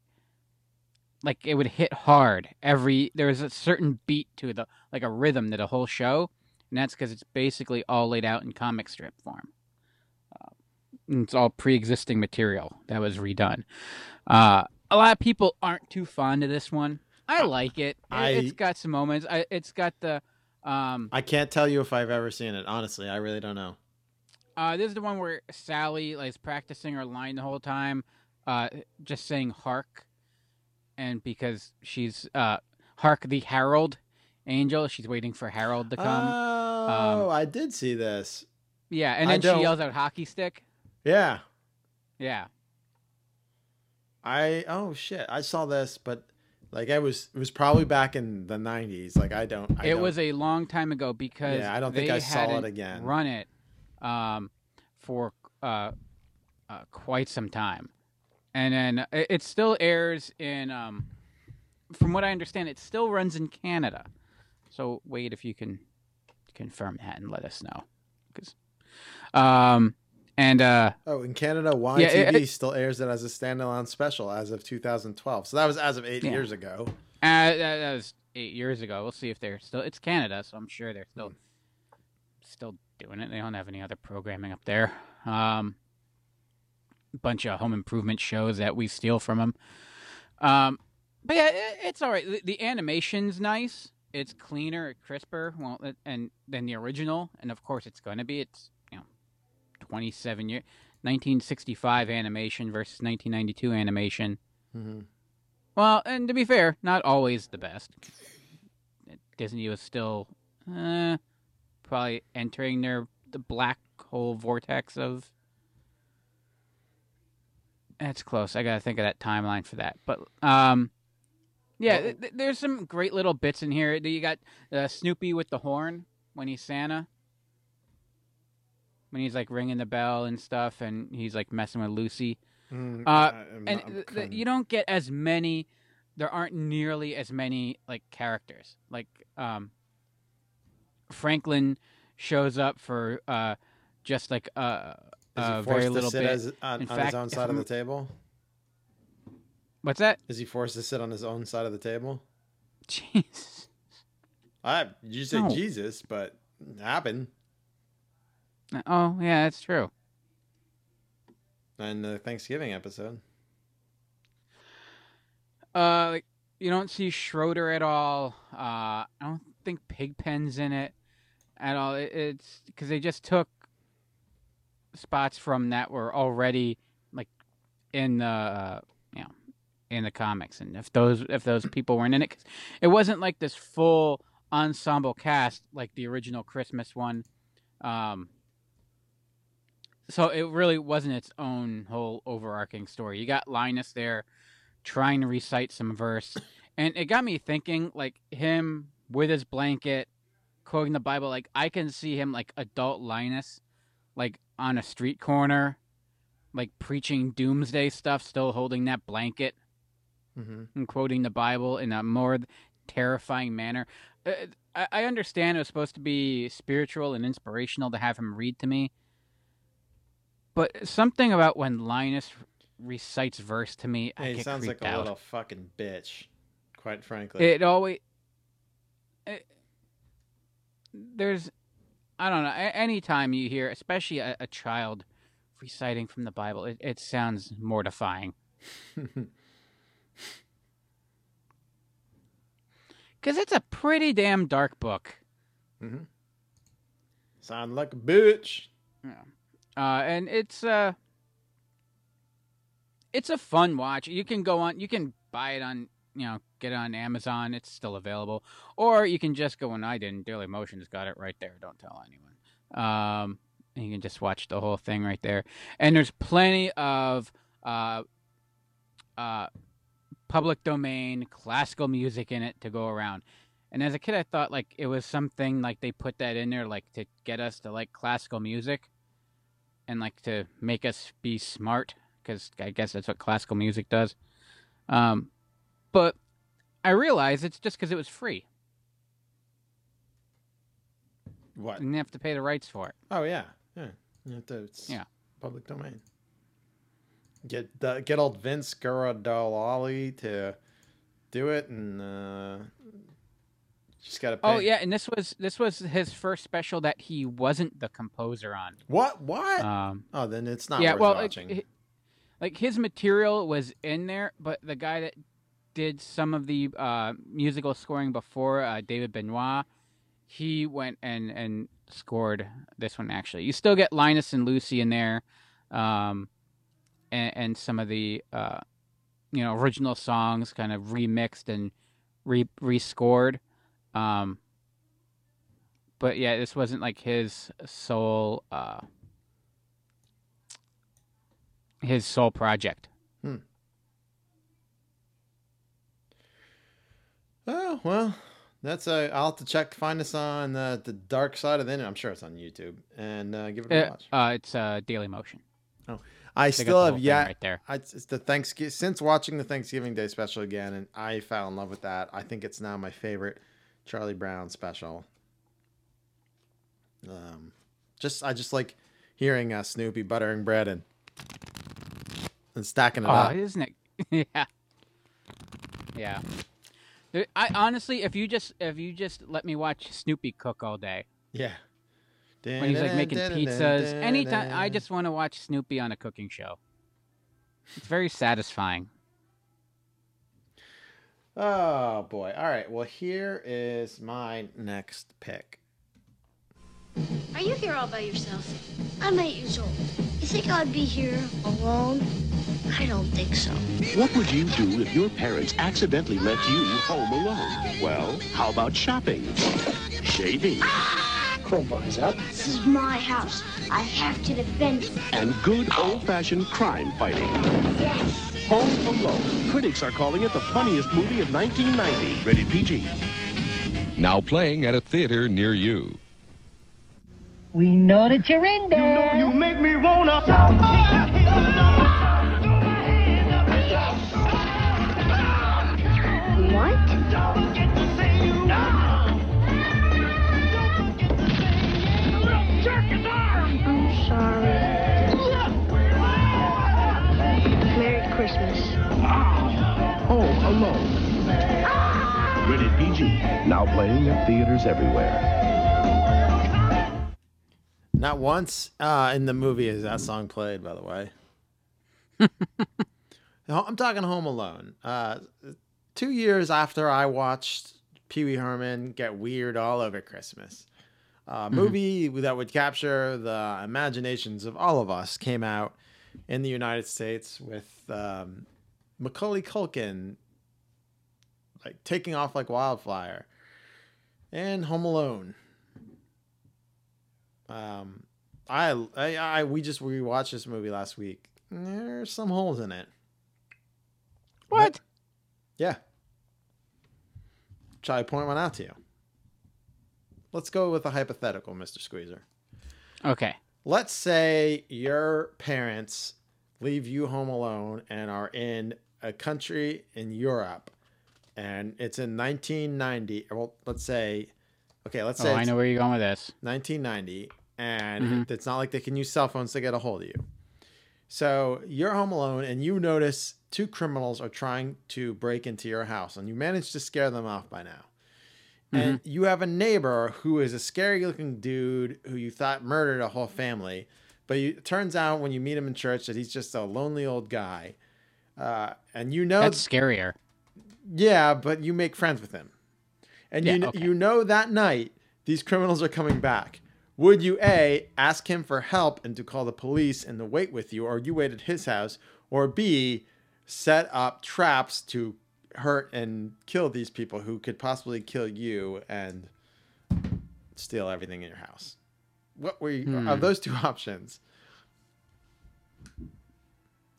it would hit hard. There was a certain beat to the, like, a rhythm to the whole show, and that's because it's basically all laid out in comic strip form. It's all pre-existing material that was redone. A lot of people aren't too fond of this one. I like it. It's got some moments. It's got the... I can't tell you if I've ever seen it. Honestly, I really don't know. This is the one where Sally is practicing her line the whole time, just saying hark. And because she's hark the herald angel, she's waiting for Harold to come. Oh, I did see this. Yeah, and then she yells out hockey stick. Yeah. Yeah. Oh shit, I saw this, but like it was probably back in the 90s. Like it was a long time ago because I don't think I saw it again. Run it for quite some time. And then it still airs in from what I understand it still runs in Canada. So Wade, if you can confirm that and let us know, cuz in Canada, YTV still airs it as a standalone special as of 2012. So that was as of 8 years ago. That was 8 years ago. We'll see if they're still. It's Canada, so I'm sure they're still doing it. They don't have any other programming up there. Bunch of home improvement shows that we steal from them. But yeah, it's all right. The animation's nice. It's cleaner, crisper, than the original, and of course, it's going to be. It's 27 years, 1965 animation versus 1992 animation. Mm-hmm. Well, and to be fair, not always the best. Disney was still probably entering the black hole vortex of... That's close. I got to think of that timeline for that. But, there's some great little bits in here. You got Snoopy with the horn when he's Santa. When he's like ringing the bell and stuff, and he's like messing with Lucy, you don't get as many. There aren't nearly as many like characters. Like Franklin shows up for just like very little bit. In fact, his own side of the table. What's that? Is he forced to sit on his own side of the table? Jesus. You say no. Jesus, but it happened. Oh, yeah, that's true. And the Thanksgiving episode. You don't see Schroeder at all. I don't think Pigpen's in it at all. It's because they just took spots from that were already like in the in the comics, and if those people weren't in it, 'cause it wasn't like this full ensemble cast like the original Christmas one. So it really wasn't its own whole overarching story. You got Linus there trying to recite some verse. And it got me thinking, like, him with his blanket, quoting the Bible. Like, I can see him, like, adult Linus, like, on a street corner, like, preaching doomsday stuff, still holding that blanket and quoting the Bible in a more terrifying manner. I understand it was supposed to be spiritual and inspirational to have him read to me. But something about when Linus recites verse to me, I get creeped out. He sounds like a little fucking bitch, quite frankly. There's... I don't know. Anytime you hear, especially a child reciting from the Bible, it sounds mortifying. Because it's a pretty damn dark book. Mm-hmm. Sound like a bitch. Yeah. And it's a fun watch. You can buy it on, get it on Amazon. It's still available. Or you can just go, and I didn't. Daily Motion's got it right there. Don't tell anyone. And you can just watch the whole thing right there. And there's plenty of public domain classical music in it to go around. And as a kid, I thought like it was something like they put that in there like to get us to like classical music. And like to make us be smart, because I guess that's what classical music does. But I realize it's just because it was free. What? You didn't have to pay the rights for it. Oh yeah. You have to, it's public domain. Get old Vince Guaradalali to do it, and She's got to pay. Oh yeah, and this was his first special that he wasn't the composer on. What? Oh, then it's not worth watching. Like his material was in there, but the guy that did some of the musical scoring before, David Benoit, he went and scored this one actually. You still get Linus and Lucy in there, and some of the original songs kind of remixed and rescored. But yeah, this wasn't like his sole project. Oh, well, that's I'll have to find this on the dark side of the internet. I'm sure it's on YouTube, and give it a watch. It's Daily Motion. Oh, I still have yet right there. It's the Thanksgiving, since watching the Thanksgiving Day special again, and I fell in love with that. I think it's now my favorite Charlie Brown special. I just like hearing Snoopy buttering bread and stacking it up. Oh, isn't it? Yeah. I honestly, if you just let me watch Snoopy cook all day. Yeah. When he's like making pizzas, anytime, I just want to watch Snoopy on a cooking show. It's very satisfying. Oh boy! All right. Well, here is my next pick. Are you here all by yourself? I'm 8 years old. You think I'd be here alone? I don't think so. What would you do if your parents accidentally let you home alone? Well, how about shopping? Shaving? Crowbars up. This is my house. I have to defend it. And good old-fashioned crime fighting. Yes. Home Alone. Critics are calling it the funniest movie of 1990. Rated PG. Now playing at a theater near you. We know that you're in there. You know you make me wanna Alone. Rated PG. Now playing at theaters everywhere. Not once in the movie is that song played, by the way. I'm talking Home Alone. 2 years after I watched Pee-wee Herman get weird all over Christmas. Movie that would capture the imaginations of all of us came out in the United States with Macaulay Culkin like taking off like wildfire, and Home Alone. We rewatched this movie last week. There's some holes in it. What? But, yeah. Shall I point one out to you? Let's go with a hypothetical, Mr. Squeezer. Okay. Let's say your parents leave you home alone and are in a country in Europe. And it's in 1990. Well, let's say. Oh, I know where you're going with this. 1990, and it's not like they can use cell phones to get a hold of you. So you're home alone, and you notice two criminals are trying to break into your house, and you manage to scare them off by now. And you have a neighbor who is a scary-looking dude who you thought murdered a whole family, but it turns out when you meet him in church that he's just a lonely old guy, and you know that's scarier. Yeah, but you make friends with him. And you know that night these criminals are coming back. Would you A, ask him for help and to call the police and to wait with you, or you wait at his house, or B, set up traps to hurt and kill these people who could possibly kill you and steal everything in your house? What were you, of those two options?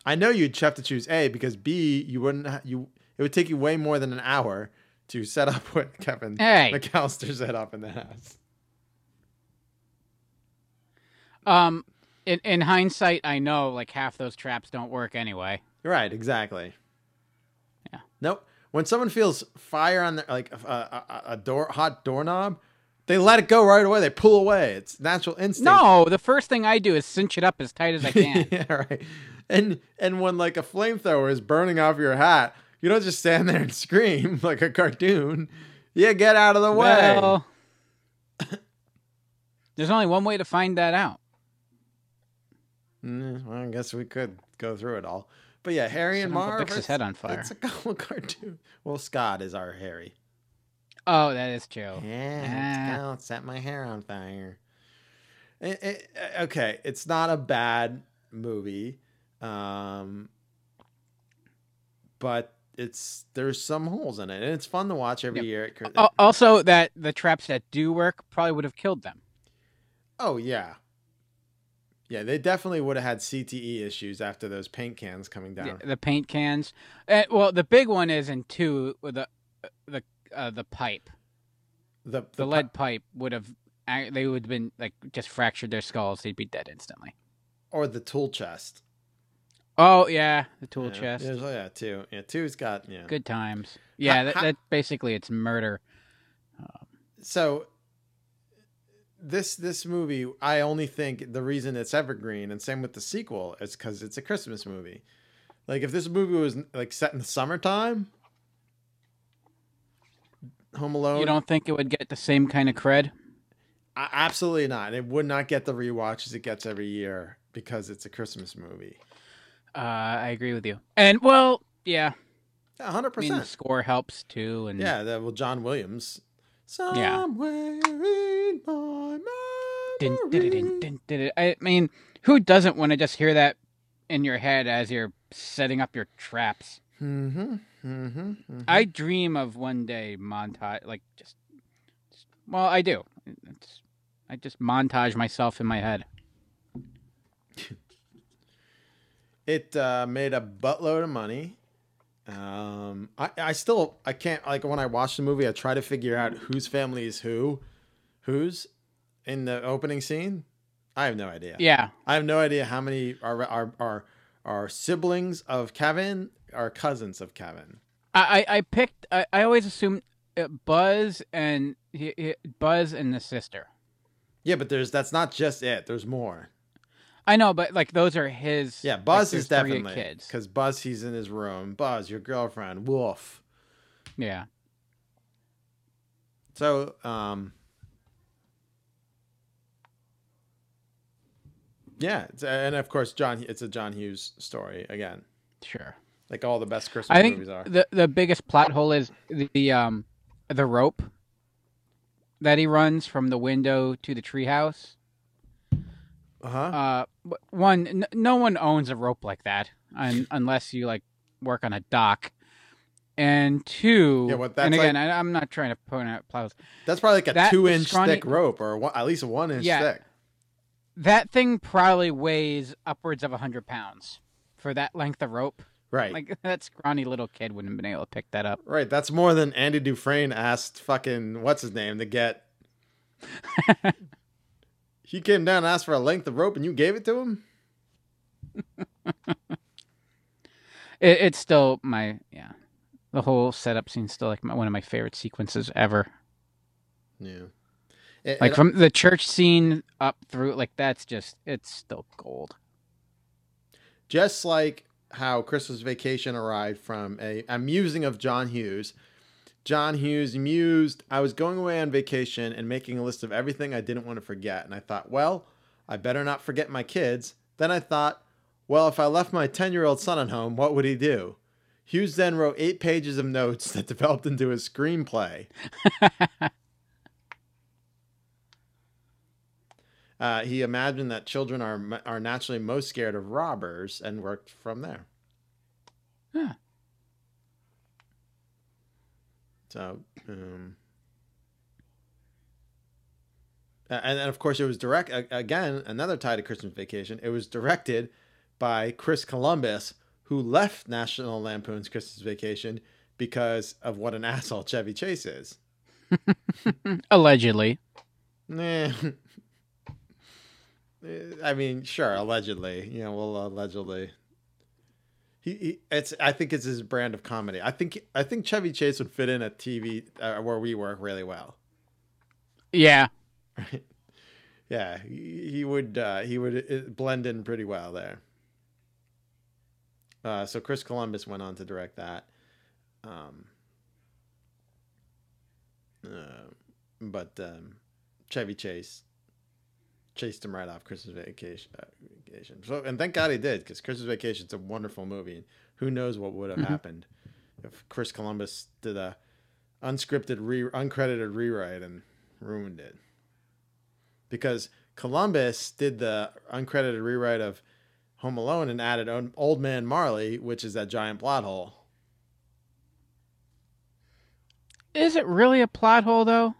I know you'd have to choose A, because B, it would take you way more than an hour to set up what Kevin McAllister set up in the house. In hindsight, I know like half those traps don't work anyway. Right, exactly. Yeah. Nope. When someone feels fire on their, like hot doorknob, they let it go right away. They pull away. It's natural instinct. No, the first thing I do is cinch it up as tight as I can. Yeah, right. And when like a flamethrower is burning off your hat, you don't just stand there and scream like a cartoon. Yeah, get out of the way. Well, there's only one way to find that out. Well, I guess we could go through it all. But yeah, Harry and Marv. Picks his head on fire. It's a cool cartoon. Well, Scott is our Harry. Oh, that is true. Yeah, Scott set my hair on fire. Okay, it's not a bad movie, but there's some holes in it, and it's fun to watch every year. Also, that the traps that do work probably would have killed them. Oh yeah. Yeah, they definitely would have had CTE issues after those paint cans coming down. Yeah, the paint cans. Well, the big one is in 2, the pipe. The lead pipe would have, they would have been like just fractured their skulls. They'd be dead instantly. Or the tool chest. Oh yeah, the tool chest. Oh yeah, 2. Yeah, 2's got good times. Yeah, that basically it's murder. So. This movie, I only think the reason it's evergreen, and same with the sequel, is because it's a Christmas movie. Like, if this movie was like set in the summertime, Home Alone, you don't think it would get the same kind of cred? Absolutely not. It would not get the rewatches it gets every year because it's a Christmas movie. I agree with you. And well, yeah, 100%. The score helps too, and John Williams. Somewhere in my memory. I mean, who doesn't want to just hear that in your head as you're setting up your traps? I dream of one day montage, like just well, I do. I just montage myself in my head. It made a buttload of money. I can't, like, when I watch the movie, I try to figure out whose family is who's in the opening scene. I have no idea. Yeah. I have no idea how many are siblings of Kevin or cousins of Kevin. I always assumed Buzz and the sister. Yeah, but that's not just it. There's more. I know, but like those are his. Yeah, Buzz is definitely kids because Buzz, he's in his room. Buzz, your girlfriend, Wolf. Yeah. So, yeah, and of course, it's a John Hughes story again. Sure. Like all the best Christmas movies are. The biggest plot hole is the rope that he runs from the window to the treehouse. No one owns a rope like that unless you like work on a dock. And 2, and again, like, I'm not trying to point out plows. That's probably like a 2-inch thick rope, or at least a 1-inch thick. That thing probably weighs upwards of 100 pounds for that length of rope. Right, like that scrawny little kid wouldn't have been able to pick that up. Right, that's more than Andy Dufresne asked fucking what's his name to get. He came down and asked for a length of rope, and you gave it to him? It's still the whole setup scene's still like one of my favorite sequences ever. Yeah. From the church scene up through, like, that's just, it's still gold. Just like how Christmas Vacation arrived from a musing of John Hughes. John Hughes mused, I was going away on vacation and making a list of everything I didn't want to forget. And I thought, well, I better not forget my kids. Then I thought, well, if I left my 10-year-old son at home, what would he do? Hughes then wrote 8 pages of notes that developed into his screenplay. He imagined that children are naturally most scared of robbers and worked from there. Huh. So, and of course, it was again, another tie to Christmas Vacation. It was directed by Chris Columbus, who left National Lampoon's Christmas Vacation because of what an asshole Chevy Chase is. Allegedly. I mean, sure, allegedly. You know, well, allegedly. I think it's his brand of comedy. I think Chevy Chase would fit in at TV where we work really well. Yeah, right. Yeah, he would blend in pretty well there. So Chris Columbus went on to direct that. But Chevy Chase chased him right off Christmas Vacation. So, and thank God he did, because Christmas Vacation is a wonderful movie. And who knows what would have happened if Chris Columbus did a unscripted, uncredited rewrite and ruined it. Because Columbus did the uncredited rewrite of Home Alone and added Old Man Marley, which is that giant plot hole. Is it really a plot hole, though?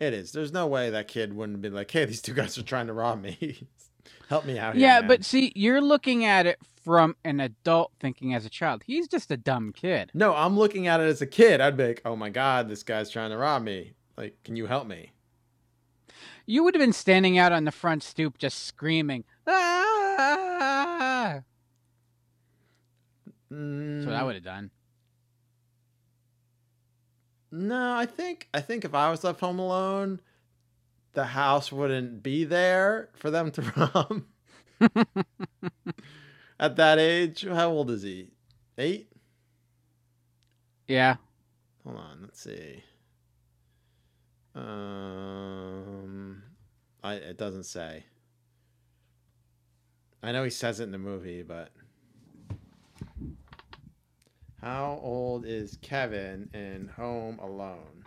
It is. There's no way that kid wouldn't be like, hey, these two guys are trying to rob me. Help me out here. Yeah, man. But see, you're looking at it from an adult thinking as a child. He's just a dumb kid. No, I'm looking at it as a kid. I'd be like, oh my God, this guy's trying to rob me. Like, can you help me? You would have been standing out on the front stoop just screaming. Ah! That's what I would have done. No, I think if I was left home alone, the house wouldn't be there for them to rob. At that age, how old is he? 8? Yeah. Hold on, let's see. It doesn't say. I know he says it in the movie, but how old is Kevin in Home Alone?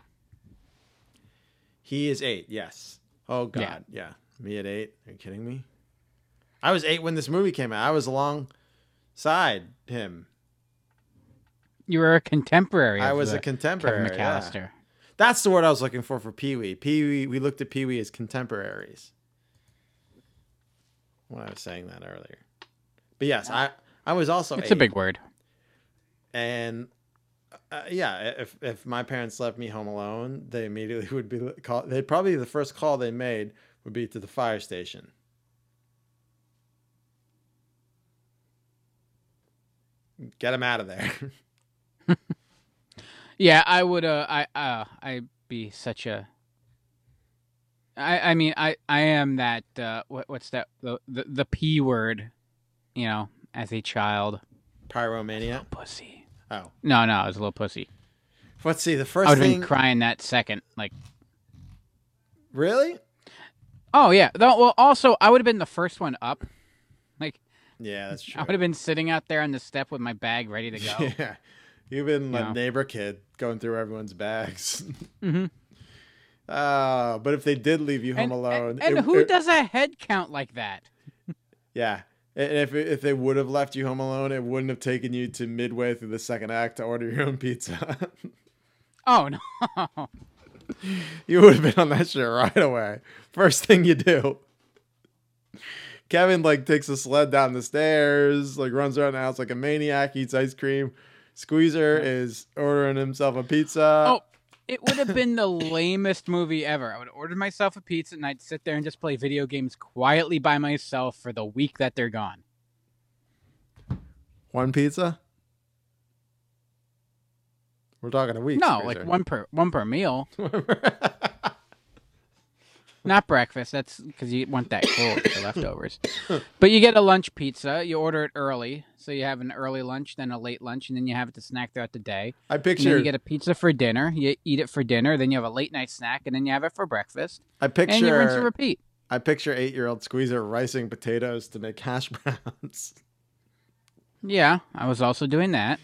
He is 8, yes. Oh, God, yeah. Me at 8? Are you kidding me? I was 8 when this movie came out. I was alongside him. You were a contemporary. I was a contemporary. Kevin McAllister. Yeah. That's the word I was looking for Pee-wee. Pee-wee, we looked at Pee-wee as contemporaries. When I was saying that earlier. But yes, I was also 8. It's a big word. And if my parents left me home alone, they immediately would be called. They probably the first call they made would be to the fire station. Get them out of there. Yeah, I would. I'd be such a. I mean, I am that. What's that? The P word, you know, as a child. Pyromania. Pussy. Oh. No, it was a little pussy. Let's see, the first thing... I would have been crying that second, like... Really? Oh, yeah. Well, also, I would have been the first one up. Like... Yeah, that's true. I would have been sitting out there on the step with my bag ready to go. Yeah. You've been the neighbor kid going through everyone's bags. Mm-hmm. But if they did leave you home alone... And who does a head count like that? Yeah. And if they would have left you home alone, it wouldn't have taken you to midway through the second act to order your own pizza. Oh, no. You would have been on that shit right away. First thing you do. Kevin, like, takes a sled down the stairs, like, runs around the house like a maniac, eats ice cream. Squeezer is ordering himself a pizza. Oh, it would have been the lamest movie ever. I would order myself a pizza and I'd sit there and just play video games quietly by myself for the week that they're gone. One pizza? We're talking a week. No, Squeezer. Like one per meal. Not breakfast. That's because you want that cold for leftovers. But you get a lunch pizza. You order it early. So you have an early lunch, then a late lunch, and then you have it to snack throughout the day. I picture... Then you get a pizza for dinner. You eat it for dinner. Then you have a late night snack, and then you have it for breakfast. I picture... And you rinse and repeat. I picture 8-year-old Squeezer ricing potatoes to make hash browns. Yeah, I was also doing that.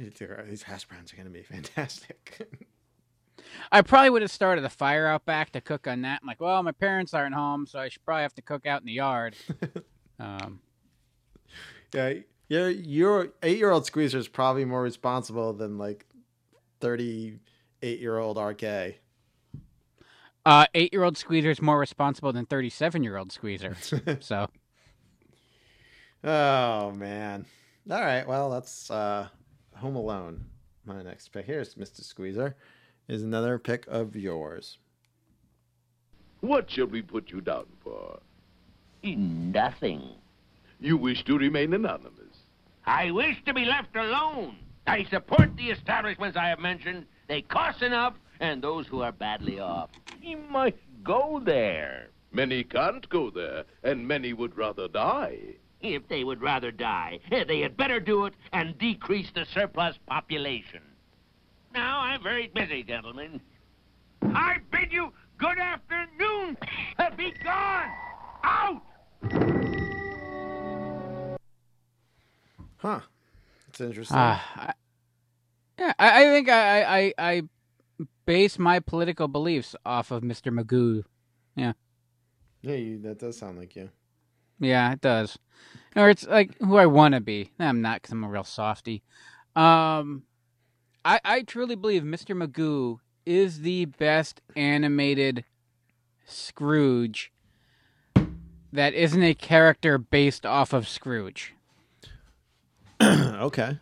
These hash browns are going to be fantastic. I probably would have started a fire out back to cook on that. I'm like, well, my parents aren't home, so I should probably have to cook out in the yard. Yeah, your 8-year-old Squeezer is probably more responsible than like 38-year-old RK. 8-year-old Squeezer is more responsible than 37-year-old Squeezer. So. Oh man! All right, well that's Home Alone. My next pick. Here's Mr. Squeezer. Is another pick of yours. What shall we put you down for? Nothing. You wish to remain anonymous. I wish to be left alone. I support the establishments I have mentioned. They cost enough, and those who are badly off. You must go there. Many can't go there, and many would rather die. If they would rather die, they had better do it and decrease the surplus population. now. I'm very busy, gentlemen. I bid you good afternoon. Be gone. Out. Huh. That's interesting. I think I base my political beliefs off of Mr. Magoo. Yeah. Yeah, that does sound like you. Yeah, it does. Or it's like who I want to be. I'm not, because I'm a real softy. I truly believe Mr. Magoo is the best animated Scrooge that isn't a character based off of Scrooge. Okay.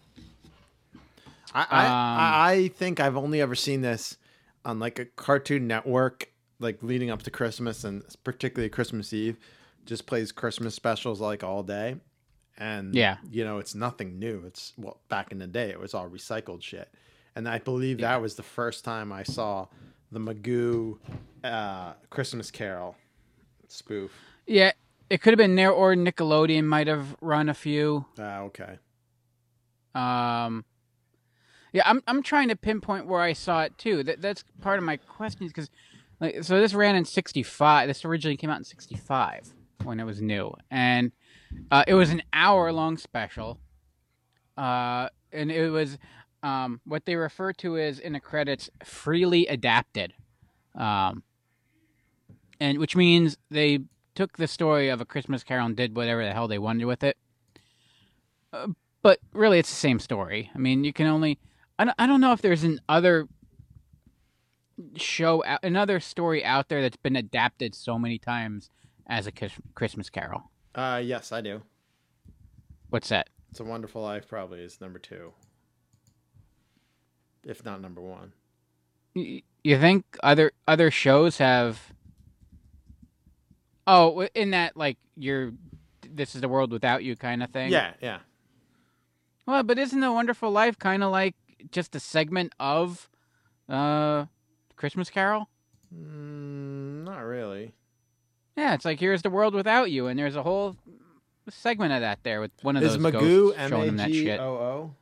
I think I've only ever seen this on like a Cartoon Network, like leading up to Christmas, and particularly Christmas Eve, just plays Christmas specials like all day. And yeah, you know, it's nothing new. It's, well, back in the day, it was all recycled shit. And I believe that was the first time I saw the Magoo Christmas Carol spoof. Yeah, it could have been there, or Nickelodeon might have run a few. Okay. Yeah, I'm trying to pinpoint where I saw it too. That's part of my question, because like, so this ran in '65. This originally came out in '65 when it was new, and it was an hour-long special, and it was what they refer to as in the credits freely adapted, and which means they took the story of A Christmas Carol and did whatever the hell they wanted with it. But really, it's the same story. I mean, you can only. I don't know if there's another story out there that's been adapted so many times as A Christmas Carol. Yes, I do. What's that? It's a Wonderful Life probably is number 2. If not number 1. You think other shows have... Oh, in that, like, this is the world without you kind of thing? Yeah, yeah. Well, but isn't The Wonderful Life kind of like just a segment of... Christmas Carol? Not really. Yeah, it's like, here's the world without you, and there's a whole segment of that there with one of those ghosts showing them that shit. Is Magoo M-A-G-O-O?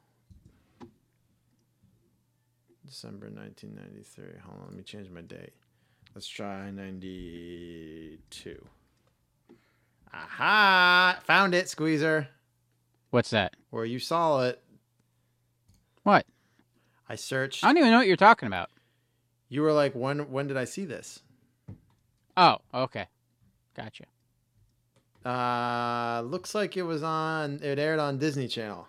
December 1993. Hold on, let me change my date. Let's try 92. Aha! Found it, Squeezer. What's that? Or you saw it. What? I searched. I don't even know what you're talking about. You were like, when did I see this? Oh, okay. Gotcha. Looks like it was on... It aired on Disney Channel.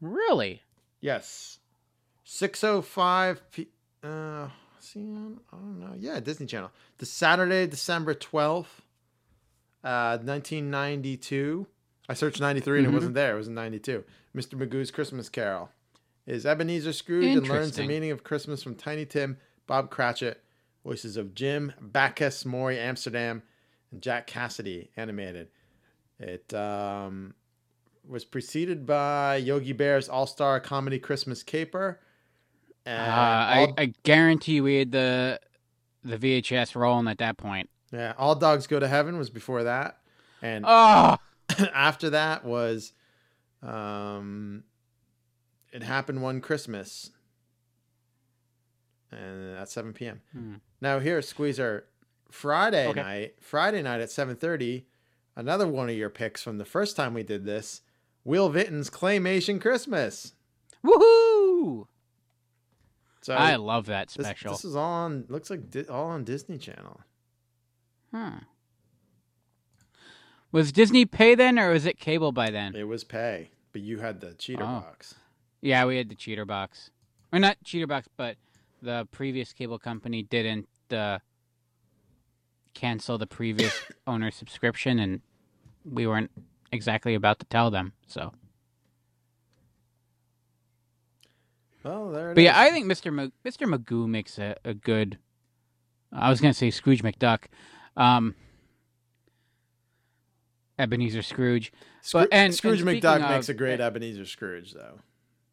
Really? Yes. 6:05... see, I don't know. Yeah, Disney Channel. The Saturday, December 12th, 1992. I searched 93 and it wasn't there. It was in 92. Mr. Magoo's Christmas Carol. Is Ebenezer Scrooge and learns the meaning of Christmas from Tiny Tim, Bob Cratchit, voices of Jim, Bacchus, Maury Amsterdam, and Jack Cassidy, animated. It was preceded by Yogi Bear's all-star comedy Christmas Caper. And I guarantee we had the VHS rolling at that point. Yeah, All Dogs Go to Heaven was before that. And after that was... It Happened One Christmas, and at 7 p.m. Now here, Squeezer, Friday night at 7:30, another one of your picks from the first time we did this, Will Vinton's Claymation Christmas. Woohoo! So I love that special. This is on, looks like all on Disney Channel. Huh. Was Disney pay then, or was it cable by then? It was pay, but you had the cheater box. Yeah, we had the cheater box. Or not cheater box, but the previous cable company didn't cancel the previous owner's subscription, and we weren't exactly about to tell them, so. Well, there it is. But yeah, I think Mr. Magoo makes a good... I was going to say Scrooge McDuck. Ebenezer Scrooge. Scrooge McDuck makes a great Ebenezer Scrooge, though.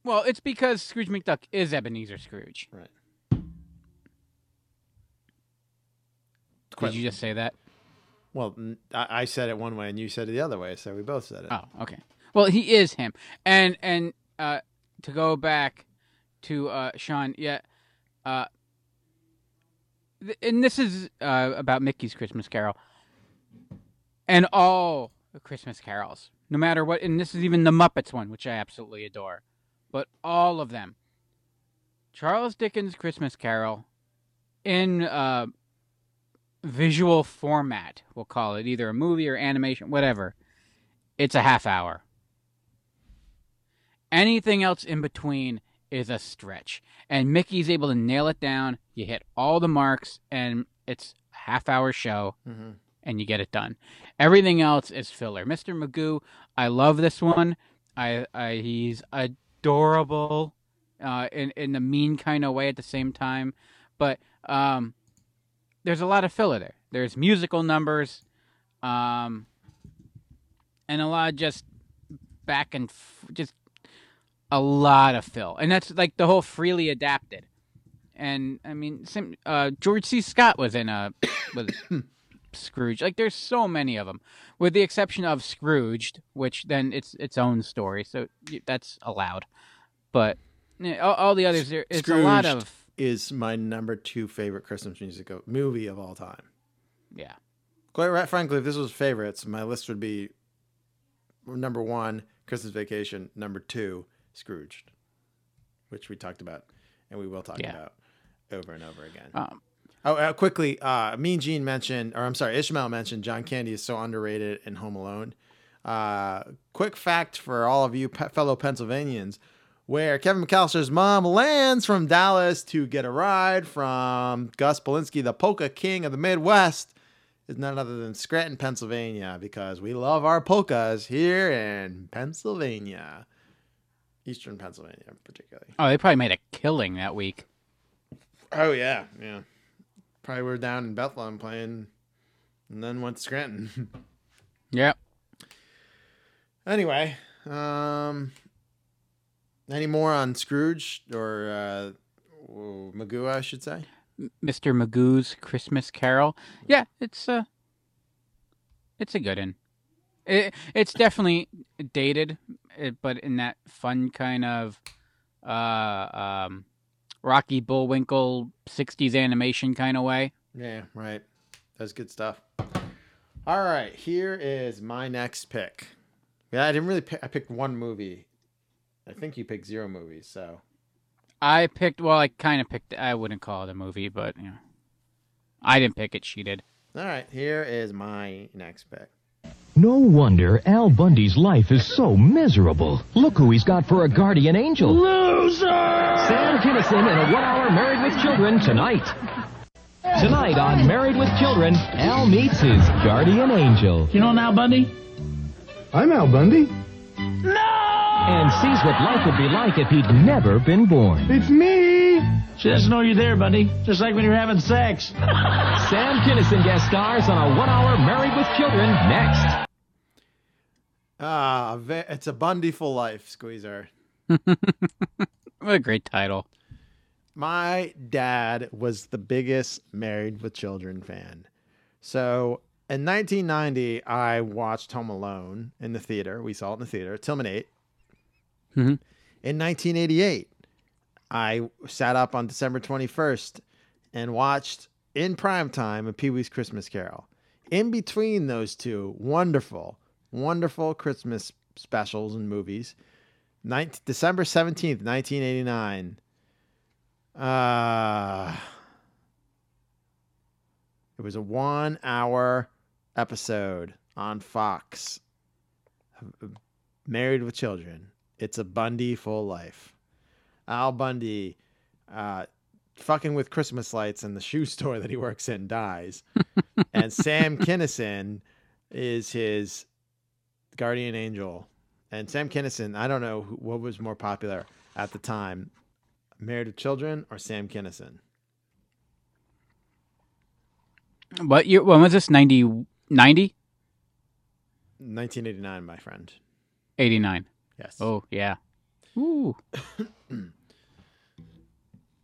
Well, it's because Scrooge McDuck is Ebenezer Scrooge. Right. Did you just say that? Well, I said it one way and you said it the other way, so we both said it. Oh, okay. Well, he is him. And to go back to Sean. Yeah. And this is about Mickey's Christmas Carol and all the Christmas carols, no matter what. And this is even the Muppets one, which I absolutely adore, but all of them. Charles Dickens' Christmas Carol in visual format, we'll call it, either a movie or animation, whatever. It's a half hour. Anything else in between is a stretch. And Mickey's able to nail it down. You hit all the marks, and it's a half-hour show, mm-hmm. and you get it done. Everything else is filler. Mr. Magoo, I love this one. He's adorable in the mean kind of way at the same time. But there's a lot of filler there. There's musical numbers and a lot of just back and just a lot of fill. And that's like the whole freely adapted. And I mean, George C. Scott was in Scrooge. Like there's so many of them, with the exception of Scrooged, which then it's its own story. So that's allowed. But all the others, there, it's Scrooged a lot of is my number 2 favorite Christmas musical movie of all time. Yeah. Quite right. Frankly, if this was favorites, my list would be number 1, Christmas Vacation, number 2, Scrooged, which we talked about and we will talk about over and over again. Quickly, Mean Gene mentioned, or I'm sorry, Ishmael mentioned John Candy is so underrated in Home Alone. Quick fact for all of you fellow Pennsylvanians, where Kevin McCallister's mom lands from Dallas to get a ride from Gus Polinski, the polka king of the Midwest, is none other than Scranton, Pennsylvania, because we love our polkas here in Pennsylvania. Eastern Pennsylvania, particularly. Oh, they probably made a killing that week. Oh, yeah. Yeah. Probably were down in Bethlehem playing and then went to Scranton. Yeah. Anyway, any more on Scrooge or Magoo, I should say? Mr. Magoo's Christmas Carol. Yeah, it's a good one. It's definitely dated, but in that fun kind of Rocky Bullwinkle 60s animation kind of way. Yeah, right. That's good stuff. All right, here is my next pick. Yeah, I didn't really pick. I picked one movie. I think you picked 0 movies, so. I wouldn't call it a movie, but you know, I didn't pick it. She did. All right, here is my next pick. No wonder Al Bundy's life is so miserable. Look who he's got for a guardian angel. Loser! Sam Kinison in a 1-hour Married with Children tonight. Tonight on Married with Children, Al meets his guardian angel. You know an Al Bundy? I'm Al Bundy. No! And sees what life would be like if he'd never been born. It's me! She doesn't know you're there, buddy. Just like when you're having sex. Sam Kinison guest stars on a 1-hour Married with Children next. It's a Bundyful life, Squeezer. What a great title. My dad was the biggest Married with Children fan. So in 1990, I watched Home Alone in the theater. We saw it in the theater. Tillman 8. Mm-hmm. In 1988, I sat up on December 21st and watched in primetime a Pee-wee's Christmas Carol. In between those two, wonderful Christmas specials and movies. December 17th, 1989. It was a 1-hour episode on Fox. Married with Children. It's a Bundyful life. Al Bundy fucking with Christmas lights in the shoe store that he works in dies. And Sam Kinison is his guardian angel. And Sam Kinison, I don't know what was more popular at the time, Married with Children or Sam Kinison. What year? When was this? 90? 1989, my friend. 89. Yes. Oh yeah. Ooh.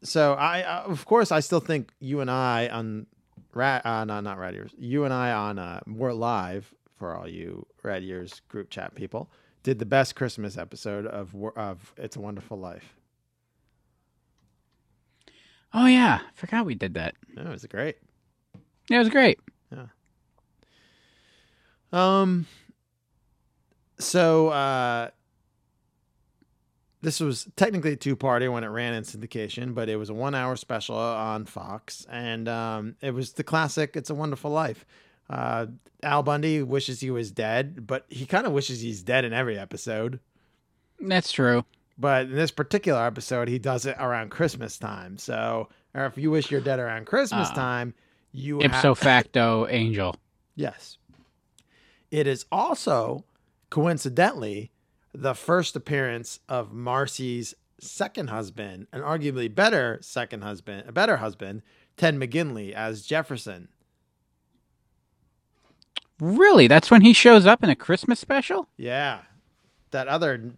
So I, of course, I still think you and I on not Rad Years. You and I on We're Live. For all you Rad Years group chat people, did the best Christmas episode of It's a Wonderful Life. Oh, yeah. I forgot we did that. Oh, was it great? Yeah, it was great. Yeah. So this was technically a two-party when it ran in syndication, but it was a one-hour special on Fox, and it was the classic It's a Wonderful Life. Al Bundy wishes he was dead, but he kind of wishes he's dead in every episode. That's true. But in this particular episode, he does it around Christmas time. So, or if you wish you're dead around Christmas time, you ipso facto angel. Yes. It is also, coincidentally, the first appearance of Marcy's second husband, an arguably better second husband, a better husband, Ted McGinley as Jefferson. Really? That's when he shows up in a Christmas special? Yeah. That other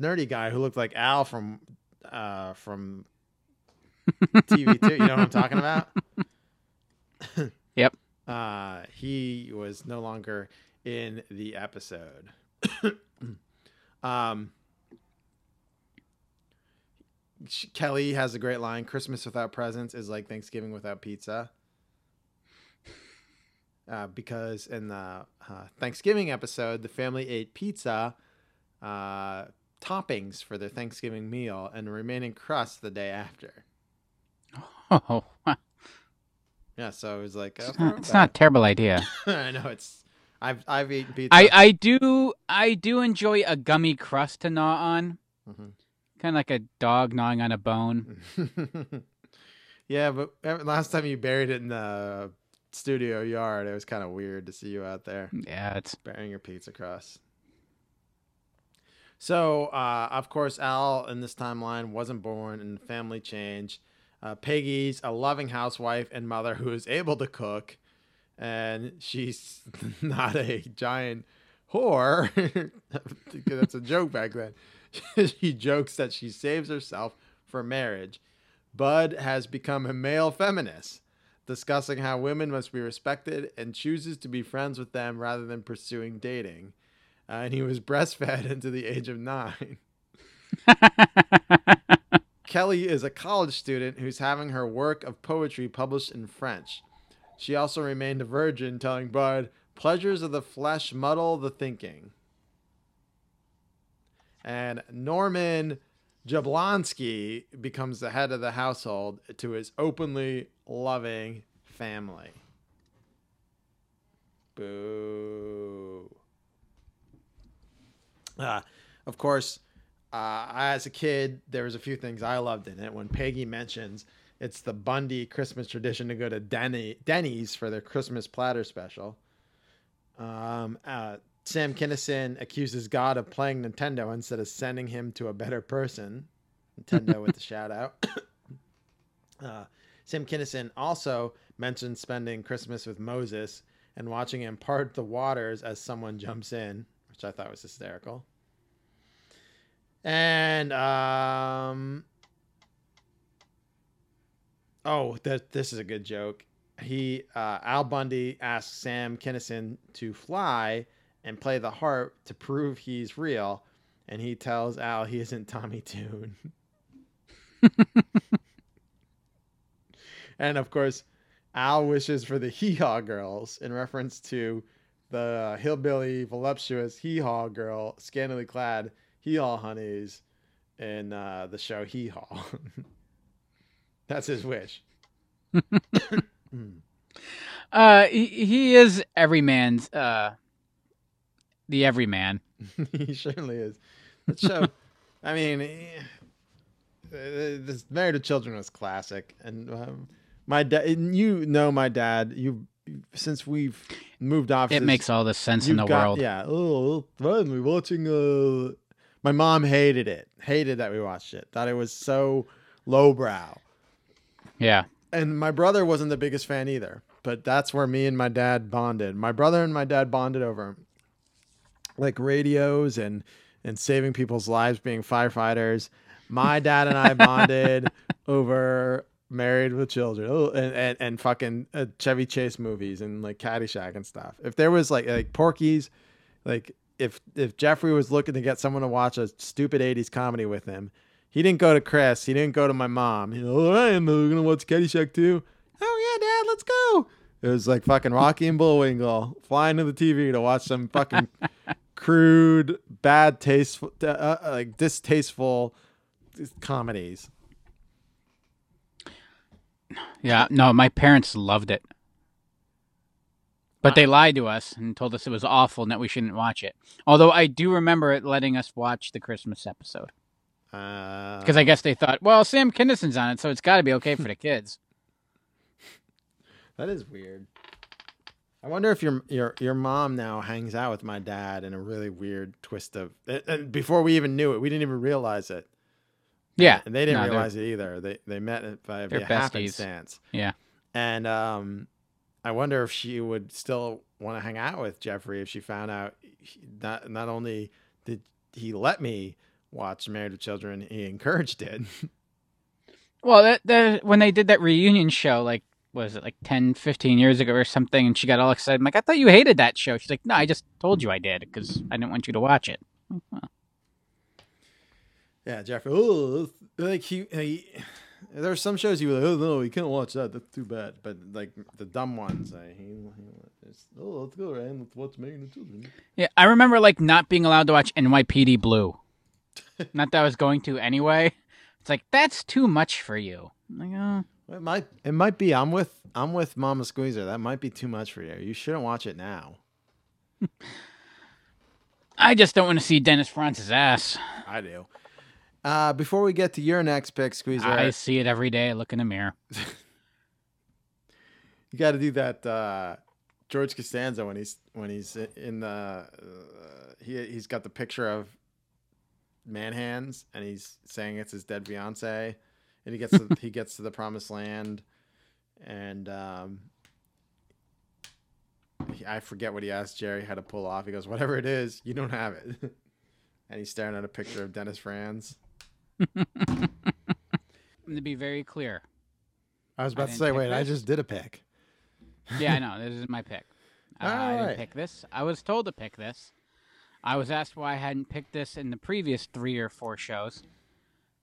nerdy guy who looked like Al from TV2. You know what I'm talking about? Yep. He was no longer in the episode. Kelly has a great line. Christmas without presents is like Thanksgiving without pizza. Because in the Thanksgiving episode, the family ate pizza toppings for their Thanksgiving meal and the remaining crust the day after. Oh, yeah. So it was like, it's not a terrible idea. I know it's. I've eaten pizza. I do enjoy a gummy crust to gnaw on, kind of like a dog gnawing on a bone. Yeah, but last time you buried it in the studio yard, it was kind of weird to see you out there. Yeah, it's burying your pizza crust. So, of course, Al in this timeline wasn't born, and family change. Peggy's a loving housewife and mother who is able to cook, and she's not a giant whore. That's a joke back then. She jokes that she saves herself for marriage. Bud has become a male feminist, discussing how women must be respected, and chooses to be friends with them rather than pursuing dating. And he was breastfed into the age of 9. Kelly is a college student who's having her work of poetry published in French. She also remained a virgin, telling Bud, pleasures of the flesh muddle the thinking. And Norman Jablonski becomes the head of the household to his openly loving family. Boo. Of course, as a kid, there was a few things I loved in it. When Peggy mentions it's the Bundy Christmas tradition to go to Denny's for their Christmas platter special. Sam Kinison accuses God of playing Nintendo instead of sending him to a better person. Nintendo with the shout out. Sam Kinison also mentioned spending Christmas with Moses and watching him part the waters as someone jumps in, which I thought was hysterical. And, this is a good joke. Al Bundy asks Sam Kinison to fly and play the harp to prove he's real. And he tells Al he isn't Tommy Toon. And of course, Al wishes for the hee-haw girls in reference to the hillbilly, voluptuous hee-haw girl, scantily clad hee-haw honeys in the show Hee-Haw. That's his wish. He is everyman's, the everyman. He certainly is. That show, I mean, this Married to Children was classic. And my dad, you know, my dad, since we've moved off, it makes all the sense in the world. Yeah. Oh, we're watching. My mom hated it. Hated that we watched it. Thought it was so lowbrow. Yeah. And my brother wasn't the biggest fan either, but that's where me and my dad bonded. My brother and my dad bonded over like radios and saving people's lives, being firefighters. My dad and I bonded over Married with Children and fucking Chevy Chase movies and like Caddyshack and stuff. If there was like Porky's, like if Jeffrey was looking to get someone to watch a stupid 80s comedy with him, He didn't go to Chris. He didn't go to my mom. You know, all right, I'm going to watch Caddyshack 2. Oh, yeah, Dad, let's go. It was like fucking Rocky and Bullwinkle flying to the TV to watch some fucking crude, bad, tasteful, like distasteful comedies. Yeah, no, my parents loved it. But they lied to us and told us it was awful and that we shouldn't watch it. Although I do remember it letting us watch the Christmas episode. Because I guess they thought, well, Sam Kinderson's on it, so it's got to be okay for the kids. That is weird. I wonder if your mom now hangs out with my dad in a really weird twist of... And before we even knew it, we didn't even realize it. Yeah. And they didn't realize it either. They met by a happenstance. Yeah. And... I wonder if she would still want to hang out with Jeffrey if she found out not only did he let me watch Married with Children, he encouraged it. Well, when they did that reunion show, like, was it like 10, 15 years ago or something? And she got all excited. I'm like, I thought you hated that show. She's like, no, I just told you I did because I didn't want you to watch it. Huh. Yeah, Jeffrey. Ooh, like he there are some shows you were like, oh no, you couldn't watch that. That's too bad. But like the dumb ones, let's go, Ryan. Let's watch Married with Children. Yeah, I remember like not being allowed to watch NYPD Blue. Not that I was going to anyway. It's like that's too much for you. I'm like, It might be. I'm with Mama Squeezer. That might be too much for you. You shouldn't watch it now. I just don't want to see Dennis Franz's ass. I do. Before we get to your next pick, Squeezer. I see it every day. I look in the mirror. You got to do that George Costanza when he's in the he's got the picture of man hands and he's saying it's his dead fiance and he gets to the promised land and I forget what he asked Jerry how to pull off. He goes, whatever it is, you don't have it. And he's staring at a picture of Dennis Franz. To be very clear, I was about to say, wait, this. I just did a pick. Yeah, I know. This is my pick. I didn't pick this. I was told to pick this. I was asked why I hadn't picked this in the previous 3 or 4 shows.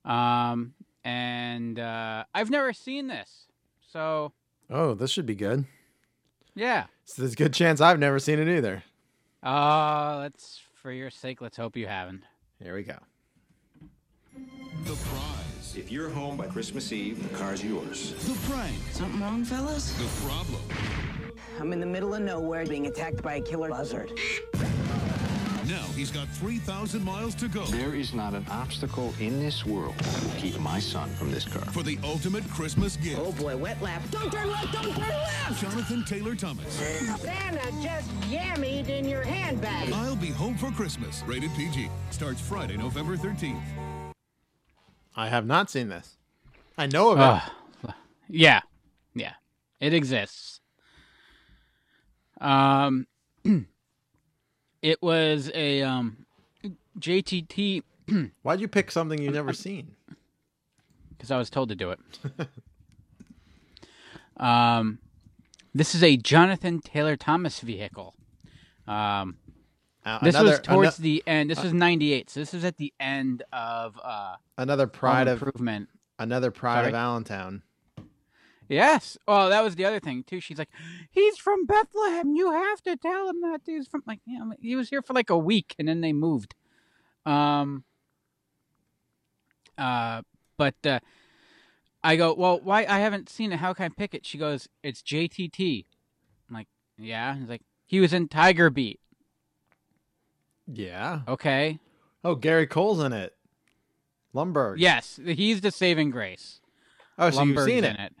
And I've never seen this. So. Oh, this should be good. Yeah. So there's a good chance I've never seen it either. Let's. For your sake, let's hope you haven't. Here we go. The prize. If you're home by Christmas Eve, the car's yours. The prank. Something wrong, fellas? The problem. I'm in the middle of nowhere being attacked by a killer buzzard. Now he's got 3,000 miles to go. There is not an obstacle in this world that will keep my son from this car. For the ultimate Christmas gift. Oh boy, wet lap. Don't turn left, don't turn left! Jonathan Taylor Thomas. Santa just yammied in your handbag. I'll be home for Christmas. Rated PG. Starts Friday, November 13th. I have not seen this. I know of it. Yeah. Yeah. It exists. It was a JTT. Why'd you pick something you've never seen? Because I was told to do it. This is a Jonathan Taylor Thomas vehicle. This was towards the end. This was 98, so this was at the end of another Pride of Improvement. Another Pride of Allentown. Yes. Oh, that was the other thing, too. She's like, he's from Bethlehem. You have to tell him that he's from, like, you know, he was here for like a week and then they moved. But I go, well, why? I haven't seen it. How can I pick it? She goes, it's JTT. I'm like, yeah. He's like, he was in Tiger Beat. Yeah. Okay. Oh, Gary Cole's in it. Lumberg. Yes. He's the saving grace. Oh, so Lumberg's you've seen it.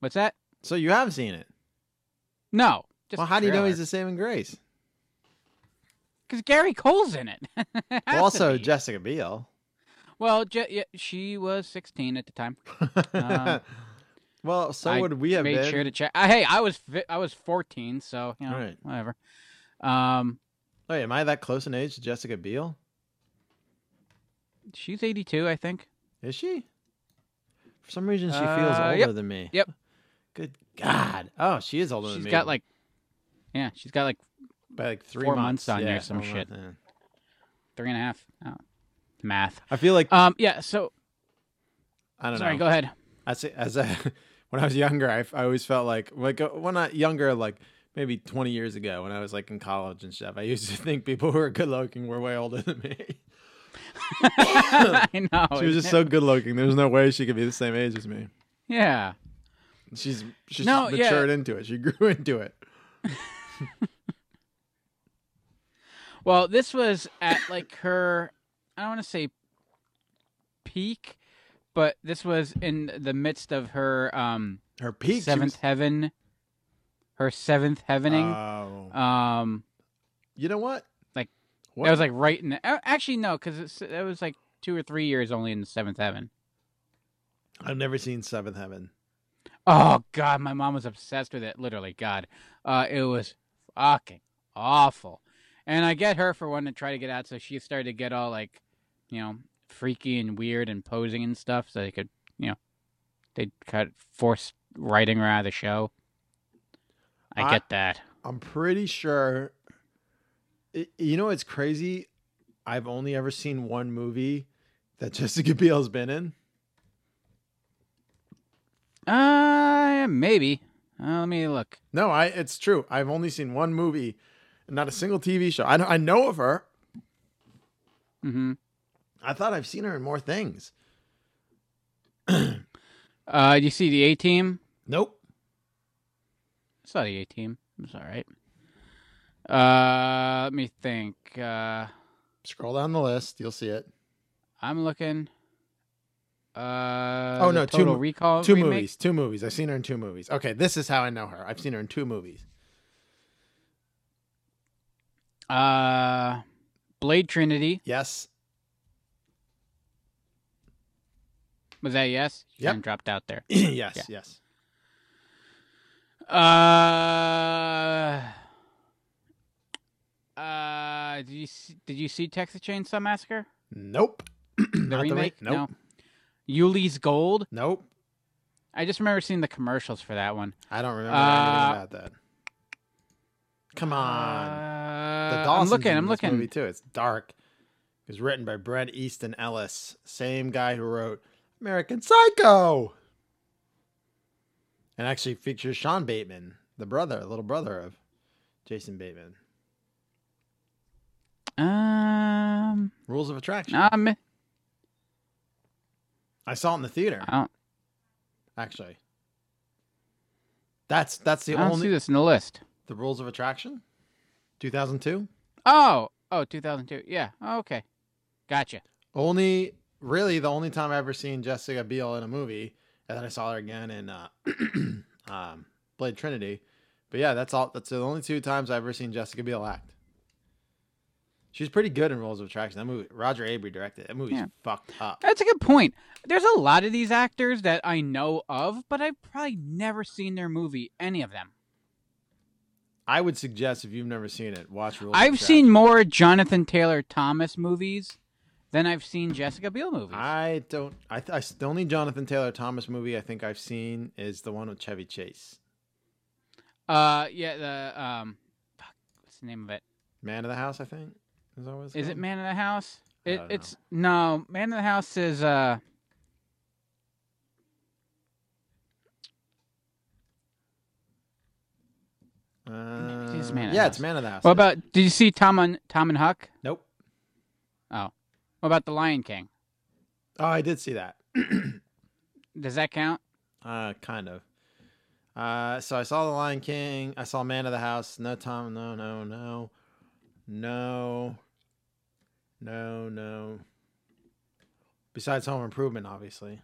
What's that? So you have seen it? No. Well, how do you know he's the saving grace? Because Gary Cole's in it. Also, Jessica Biel. Well, she was 16 at the time. Well, so would we have been? I made sure to check. Hey, I was 14, so you know, right. Whatever. Wait, am I that close in age to Jessica Biel? She's 82, I think. Is she? For some reason, she feels older than me. Yep. Good God! Oh, she is older than me. She's got like 3 months on you or some shit. 3 and a half. Oh. Math. I feel like so I don't know. Sorry, go ahead. When I was younger, I always felt like when I younger, like maybe 20 years ago when I was like in college and stuff, I used to think people who were good looking were way older than me. I know. She was just so good looking. There's no way she could be the same age as me. Yeah. She's matured into it. She grew into it. Well, this was at like her, I don't want to say peak, but this was in the midst of her peak, seventh heavening. Oh. You know what? It was like right in the... Actually, no, because it was like 2 or 3 years only in the Seventh Heaven. I've never seen Seventh Heaven. Oh, God. My mom was obsessed with it. Literally, God. It was fucking awful. And I get her for one to try to get out, so she started to get all like, you know, freaky and weird and posing and stuff, so they could, you know, they'd force writing her out of the show. I get that. I'm pretty sure... You know, it's crazy. I've only ever seen one movie that Jessica Biel's been in. Maybe. Let me look. No, it's true. I've only seen one movie, not a single TV show. I know of her. Mm-hmm. I thought I've seen her in more things. You see the A-Team? Nope. I saw the A-Team. It was all right. Let me think. Scroll down the list, you'll see it. I'm looking. Oh no, Total Recall. Two remake? Movies. Two movies. I've seen her in two movies. Okay, this is how I know her. I've seen her in two movies. Blade Trinity. Yes. Was that yes? Yeah. Dropped out there. Yes. Yeah. Yes. Did you see Texas Chainsaw Massacre? Nope. The remake? Nope. No. Yuli's Gold? Nope. I just remember seeing the commercials for that one. I don't remember anything about that. Come on. The Dawson's I'm looking. Movie too. It's dark. It was written by Bret Easton Ellis, same guy who wrote American Psycho, and actually features Sean Bateman, the little brother of Jason Bateman. Rules of Attraction. I saw it in the theater. Actually, that's the only. I don't see this in the list. The Rules of Attraction, 2002. Oh, 2002. Yeah. Oh, okay, gotcha. Really, the only time I've ever seen Jessica Biel in a movie, and then I saw her again in Blade Trinity. But yeah, that's all. That's the only two times I've ever seen Jessica Biel act. She's pretty good in Rules of Attraction. That movie, Roger Avery directed. That movie's fucked up. That's a good point. There's a lot of these actors that I know of, but I've probably never seen their movie, any of them. I would suggest if you've never seen it, watch Rules of Attraction. I've seen more Jonathan Taylor Thomas movies than I've seen Jessica Biel movies. The only Jonathan Taylor Thomas movie I think I've seen is the one with Chevy Chase. What's the name of it? Man of the House, I think. Is it Man of the House? Man of the House is it's Man of the House. What about? Did you see Tom and Huck? Nope. Oh, what about The Lion King? Oh, I did see that. Does that count? Kind of. So I saw The Lion King. I saw Man of the House. No, Tom. No. Besides Home Improvement, obviously.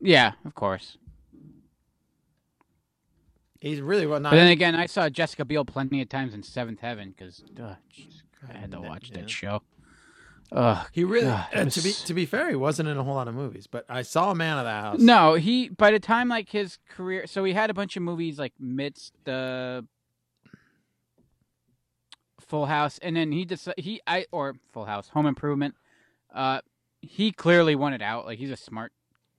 Yeah, of course. He's really well. But then again, I saw Jessica Biel plenty of times in Seventh Heaven because I had to watch that show. He really, to be fair, he wasn't in a whole lot of movies. But I saw Man of the House. No, he by the time like his career, so he had a bunch of movies like midst the. Full House, and then Full House, Home Improvement. He clearly wanted out. Like he's a smart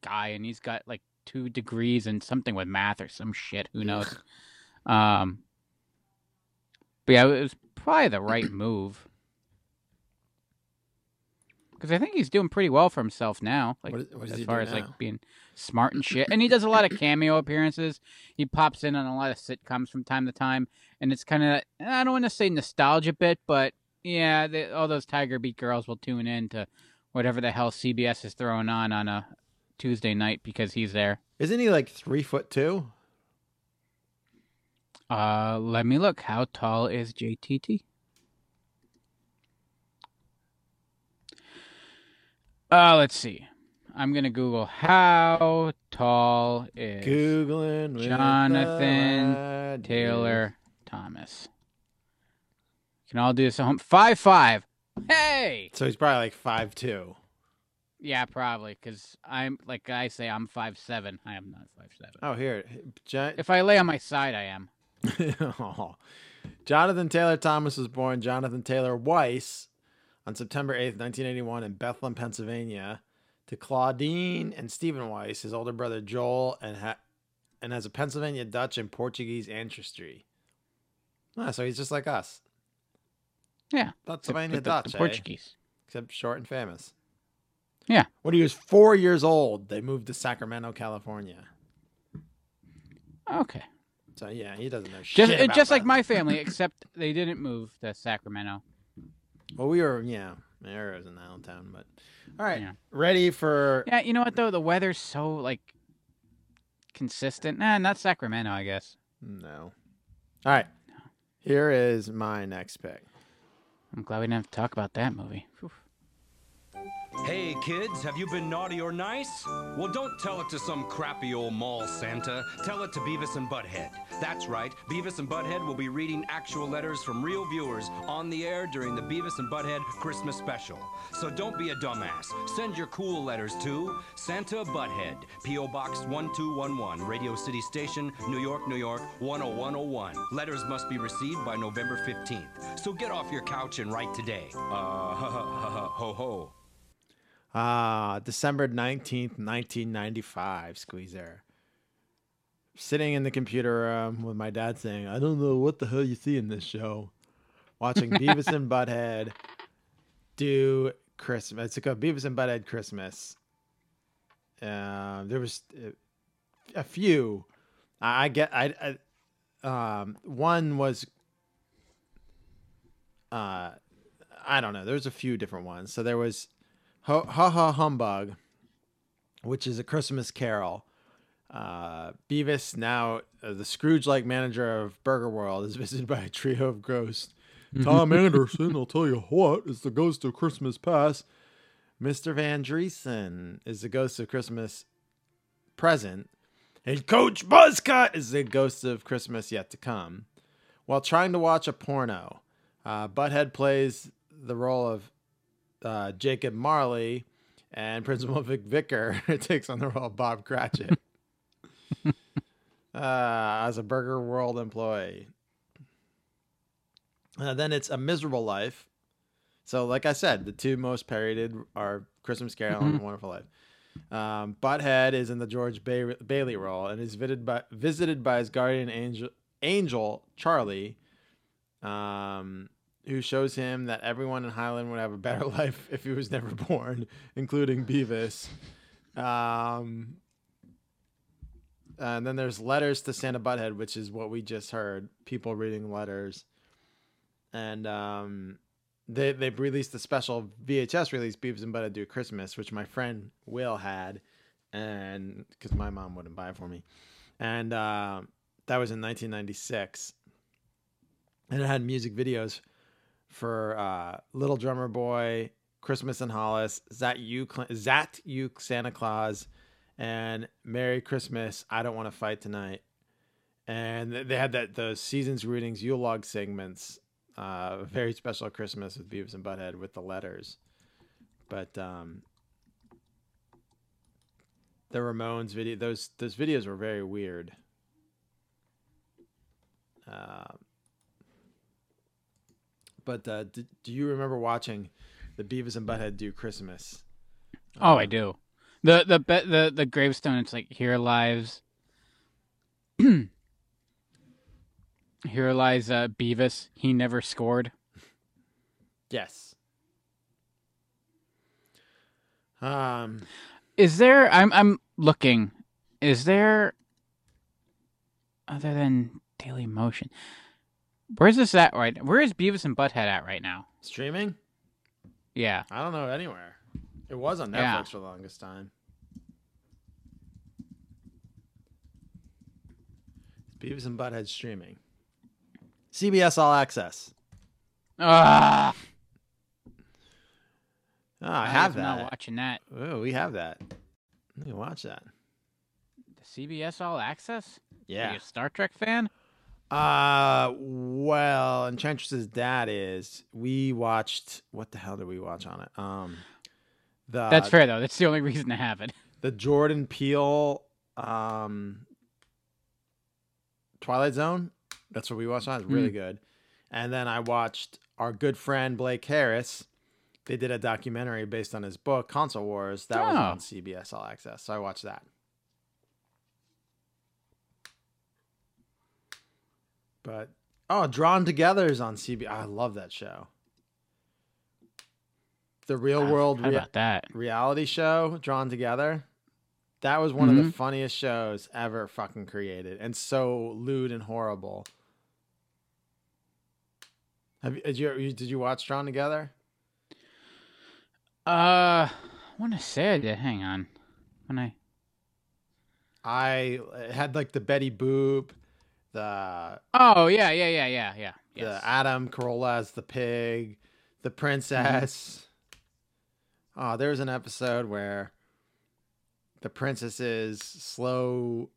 guy, and he's got like 2 degrees in something with math or some shit. Who knows? But yeah, it was probably the right move. Because I think he's doing pretty well for himself now, like what as far as now? Like being smart and shit. And he does a lot of cameo appearances. He pops in on a lot of sitcoms from time to time, and it's kind of, I don't want to say nostalgia bit, but yeah, all those Tiger Beat girls will tune in to whatever the hell CBS is throwing on a Tuesday night because he's there. Isn't he like 3'2"? Let me look. How tall is JTT? Let's see. I'm going to Google how tall is Googling Jonathan Taylor Thomas. You can all do this at home. 5'5". Hey! So he's probably like 5'2". Yeah, probably, because I'm, like I say, I'm 5'7". I am not 5'7". Oh, here. If I lay on my side, I am. Oh. Jonathan Taylor Thomas was born Jonathan Taylor Weiss on September 8th, 1981 in Bethlehem, Pennsylvania, to Claudine and Stephen Weiss, his older brother Joel, and has a Pennsylvania Dutch and Portuguese ancestry. Ah, so he's just like us. Yeah. Pennsylvania Dutch, Portuguese. Except short and famous. Yeah. When he was 4 years old, they moved to Sacramento, California. Okay. So, yeah, he doesn't know shit about just that. Like my family, except they didn't move to Sacramento. Well, we were, yeah, there was an island town, but all right, yeah. Ready for... Yeah, you know what, though? The weather's so, like, consistent. Nah, not Sacramento, I guess. No. All right. No. Here is my next pick. I'm glad we didn't have to talk about that movie. Whew. Hey, kids, have you been naughty or nice? Well, don't tell it to some crappy old mall Santa. Tell it to Beavis and Butthead. That's right. Beavis and Butthead will be reading actual letters from real viewers on the air during the Beavis and Butthead Christmas special. So don't be a dumbass. Send your cool letters to Santa Butthead, P.O. Box 1211, Radio City Station, New York, New York, 10101. Letters must be received by November 15th. So get off your couch and write today. Ho, ho. December 19th, 1995, Squeezer. Sitting in the computer room with my dad saying, I don't know what the hell you see in this show. Watching Beavis and Butthead do Christmas. It's called Beavis and Butthead Christmas. There was a few. One was... I don't know. There's a few different ones. So there was... Ha Ha Humbug, which is A Christmas Carol. Beavis, now the Scrooge-like manager of Burger World, is visited by a trio of ghosts. Tom Anderson, I'll tell you what, is the ghost of Christmas Past. Mr. Van Dreesen is the ghost of Christmas Present. And Coach Buzzcut is the ghost of Christmas Yet to Come. While trying to watch a porno, Butthead plays the role of Jacob Marley, and Principal Vic Vicker takes on the role of Bob Cratchit as a Burger World employee. Then it's A Miserable Life. So, like I said, the two most parodied are Christmas Carol and Wonderful Life. Butthead is in the George Bailey role and is visited by his guardian angel Charlie. Who shows him that everyone in Highland would have a better life if he was never born, including Beavis. And then there's Letters to Santa Butthead, which is what we just heard, people reading letters. And they've released a special VHS release, Beavis and Butthead Do Christmas, which my friend Will had, and because my mom wouldn't buy it for me. And that was in 1996. And it had music videos for Little Drummer Boy, Christmas in Hollis, Zat You Santa Claus, and Merry Christmas, I Don't Want to Fight Tonight. And they had those Seasons Readings, Yule Log segments, Very Special Christmas with Beavis and Butthead with the letters. But the Ramones video, those videos were very weird. But do you remember watching the Beavis and Butthead Do Christmas? Oh, I do. The gravestone, it's like, here lies Beavis, he never scored. Yes. Is there? I'm looking. Is there? Other than Daily Motion, where's this at right now? Where is Beavis and Butthead at right now? Streaming? Yeah. I don't know anywhere. It was on Netflix for the longest time. Beavis and Butthead streaming. CBS All Access. Ah. Oh, I have that. I'm not watching that. Oh, we have that. Let me watch that. The CBS All Access? Yeah. Are you a Star Trek fan? Well, Enchantress's dad is. We watched. What the hell did we watch on it? That's fair though. That's the only reason to have it. The Jordan Peele, Twilight Zone. That's what we watched on. It's really good. And then I watched our good friend Blake Harris. They did a documentary based on his book, Console Wars. That was on CBS All Access. So I watched that. But, Drawn Together is on CBS. I love that show. The real world reality show, Drawn Together. That was one of the funniest shows ever fucking created. And so lewd and horrible. Did you watch Drawn Together? I want to say I did. Hang on. When I had like the Betty Boop, the Adam Carolla as the pig, the princess. Oh, there's an episode where the princess's slow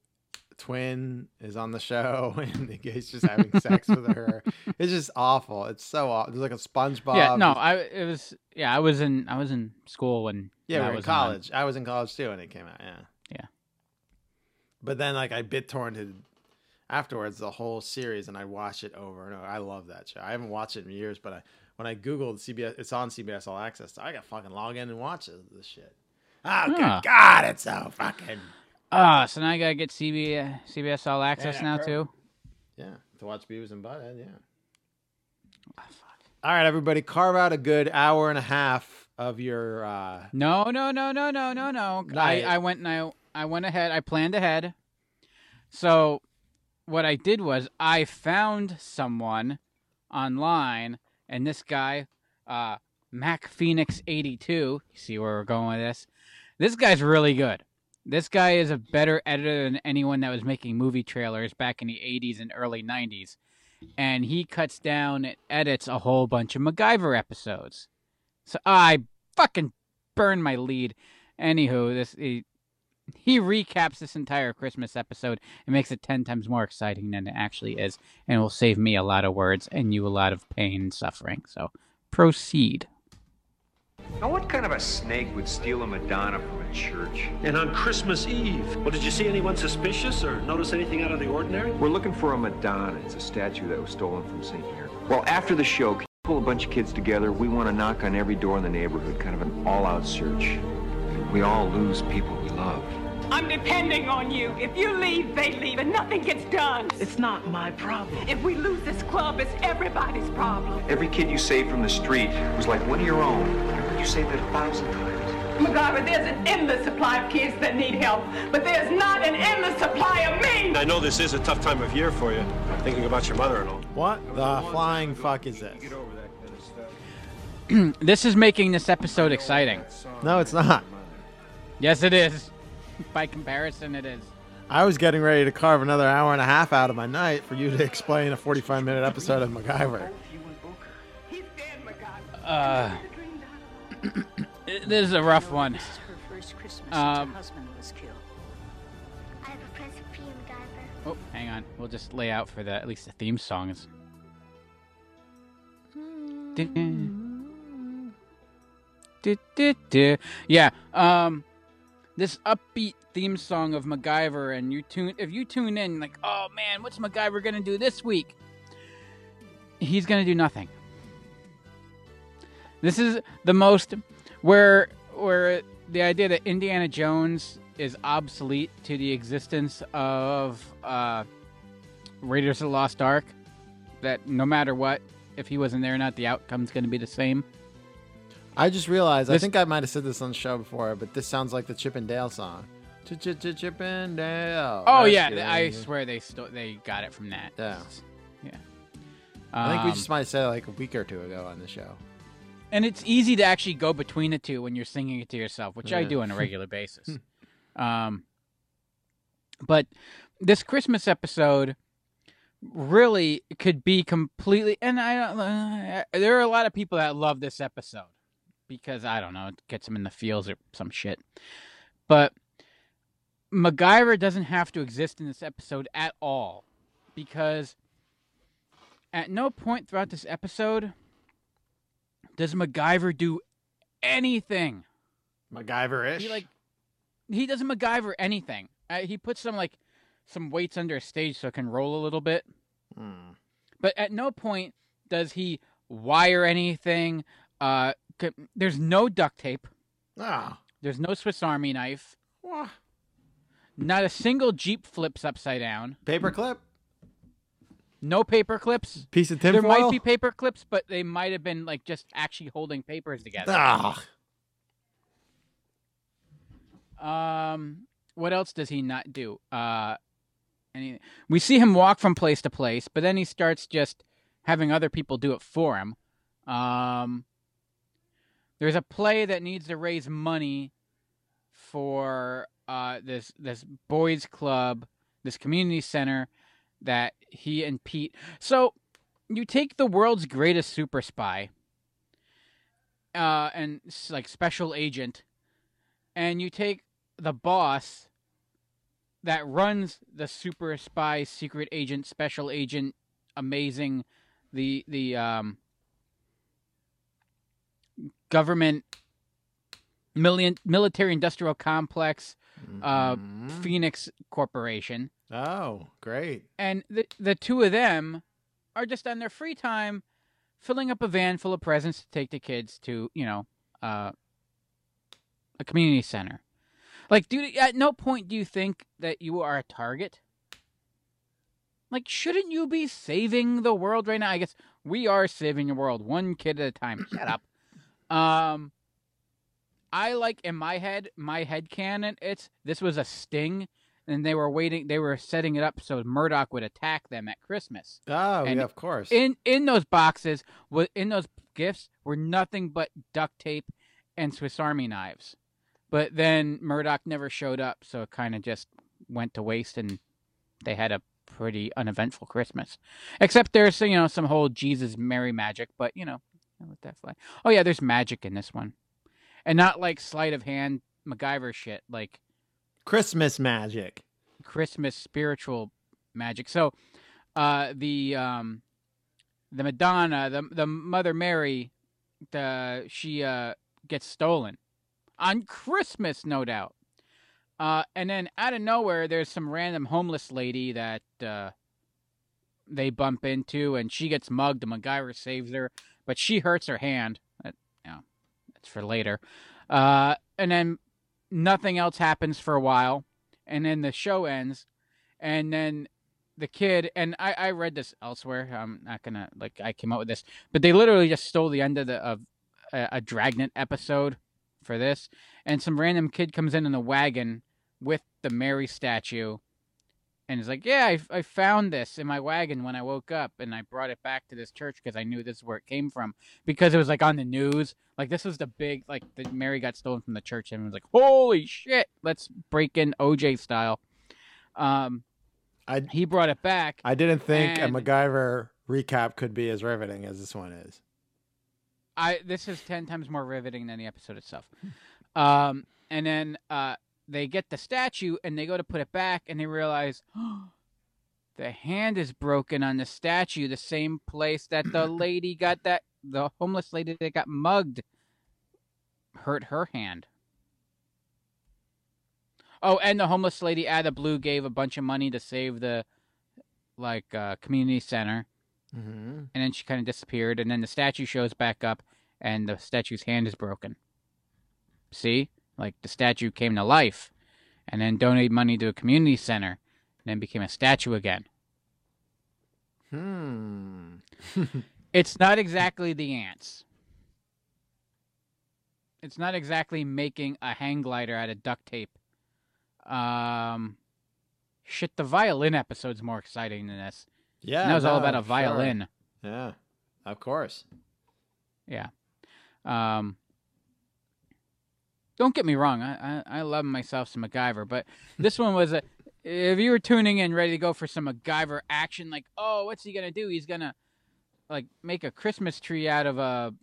twin is on the show, and the guy's just having sex with her. It's just awful. It's so awful. There's like a SpongeBob. Yeah, no, I was in school when we were in college. I was in college too when it came out. Yeah, yeah. But then like I BitTorrented afterwards the whole series, and I watched it over and over. I love that show. I haven't watched it in years, but when I googled CBS, it's on CBS All Access. So I got fucking log in and watch this shit. Oh, good God, it's so fucking... so now I got to get CBS All Access too? Yeah, to watch Beavis and Butthead, yeah. Oh, fuck. All right, everybody, carve out a good hour and a half of your... No. I went ahead. I planned ahead. So what I did was I found someone online, and this guy, MacPhoenix82, you see where we're going with this? This guy's really good. This guy is a better editor than anyone that was making movie trailers back in the 80s and early 90s. And he cuts down and edits a whole bunch of MacGyver episodes. So I fucking burned my lead. Anywho, he recaps this entire Christmas episode and makes it 10 times more exciting than it actually is. And will save me a lot of words and you a lot of pain and suffering. So proceed. Now, what kind of a snake would steal a Madonna from a church? And on Christmas Eve. Well, did you see anyone suspicious or notice anything out of the ordinary? We're looking for a Madonna. It's a statue that was stolen from St. Mary. Well, after the show, can you pull a bunch of kids together? We want to knock on every door in the neighborhood, kind of an all-out search. We all lose people we love. I'm depending on you. If you leave, they leave, and nothing gets done. It's not my problem. If we lose this club, it's everybody's problem. Every kid you saved from the street was like one of your own. You say that 1,000 times. MacGyver, there's an endless supply of kids that need help, but there's not an endless supply of me. I know this is a tough time of year for you. I'm thinking about your mother and all. What the flying fuck is this? This is making this episode exciting. No, it's not. Yes, it is. By comparison, it is. I was getting ready to carve another hour and a half out of my night for you to explain a 45-minute episode of MacGyver. This is a rough one. Her first Christmas her husband was killed. I have a present for you, MacGyver. Oh, hang on. We'll just lay out for at least the theme song is. Yeah. This upbeat theme song of MacGyver, and if you tune in, like, oh man, what's MacGyver gonna do this week? He's gonna do nothing. This is the most where the idea that Indiana Jones is obsolete to the existence of Raiders of the Lost Ark, that no matter what, if he wasn't there or not, the outcome's going to be the same. I just realized, I think I might have said this on the show before, but this sounds like the Chip and Dale song. Chip and Dale. Oh, yeah. I swear they got it from that. Yeah. Yeah. I think we just might have said it like a week or two ago on the show. And it's easy to actually go between the two when you're singing it to yourself, which I do on a regular basis. But this Christmas episode really could be completely, and there are a lot of people that love this episode because, I don't know, it gets them in the feels or some shit. But MacGyver doesn't have to exist in this episode at all, because at no point throughout this episode does MacGyver do anything MacGyver-ish. He doesn't MacGyver anything. He puts some weights under a stage so it can roll a little bit. Mm. But at no point does he wire anything. There's no duct tape. Ah. There's no Swiss Army knife. Wah. Not a single Jeep flips upside down. Paper clip? No paper clips. Piece of tinfoil? There might be paper clips, but they might have been just actually holding papers together. Ah. What else does he not do? We see him walk from place to place, but then he starts just having other people do it for him. There's a play that needs to raise money for this boys club, this community center that he and Pete. So you take the world's greatest super spy and special agent, and you take the boss that runs the super spy, secret agent, special agent, amazing, the government military industrial complex, Phoenix Corporation. Oh, great. And the two of them are just on their free time filling up a van full of presents to take the kids to, a community center. Dude, at no point do you think that you are a target. Shouldn't you be saving the world right now? I guess we are saving the world one kid at a time. Shut up. In my head canon, this was a sting, and they were setting it up so Murdoch would attack them at Christmas. Oh, and yeah, of course. In those boxes, in those gifts, were nothing but duct tape and Swiss Army knives. But then Murdoch never showed up, so it kind of just went to waste, and they had a pretty uneventful Christmas. Except there's, some whole Jesus, Mary magic, but, I'll let that fly. Oh, yeah, there's magic in this one. And not sleight of hand MacGyver shit, Christmas magic. Christmas spiritual magic. So the Madonna, the Mother Mary, she gets stolen. On Christmas, no doubt. And then out of nowhere, there's some random homeless lady that they bump into, and she gets mugged, and MacGyver saves her, but she hurts her hand. That's for later. And then nothing else happens for a while, and then the show ends, and then the kid, and I read this elsewhere. I'm not going to, I came up with this, but they literally just stole the end of a Dragnet episode for this, and some random kid comes in a wagon with the Mary statue and is like, yeah, I found this in my wagon when I woke up, and I brought it back to this church because I knew this is where it came from, because it was on the news, this was the big, the Mary got stolen from the church, and it was holy shit, let's break in OJ style. He brought it back. I didn't think a MacGyver recap could be as riveting as this one is. This is 10 times more riveting than the episode itself. And then they get the statue, and they go to put it back, and they realize the hand is broken on the statue, the same place that the homeless lady that got mugged hurt her hand. Oh, and the homeless lady out of the blue gave a bunch of money to save the community center. Mm-hmm. And then she kind of disappeared, and then the statue shows back up, and the statue's hand is broken. See? The statue came to life, and then donated money to a community center, and then became a statue again. It's not exactly the ants. It's not exactly making a hang glider out of duct tape. Shit, the violin episode's more exciting than this. Yeah. And that was all about a violin. Sure. Yeah, of course. Yeah. Don't get me wrong. I love myself some MacGyver, but this one was, if you were tuning in ready to go for some MacGyver action, like, oh, what's he going to do? He's going to, like, make a Christmas tree out of a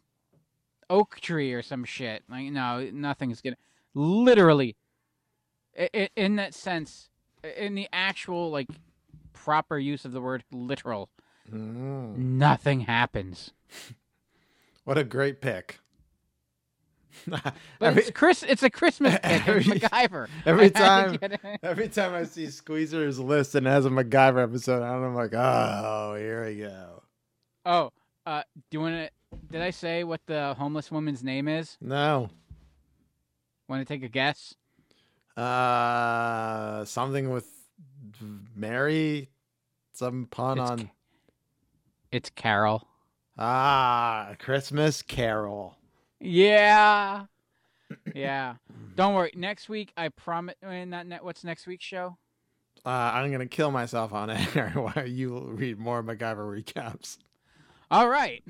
oak tree or some shit. Like, no, nothing's going to, literally, in that sense, in the actual, like, proper use of the word literal, nothing happens. What a great pick. But it's a Christmas pick. It's MacGyver. Every time I see Squeezer's List and has a MacGyver episode, I'm like, oh, here we go. Oh, did I say what the homeless woman's name is? No. Want to take a guess? Something with Mary. Some pun on. It's Carol. Ah, Christmas Carol. Yeah. Yeah. Don't worry. Next week, I promise. What's next week's show? I'm going to kill myself on air while you read more MacGyver recaps. All right.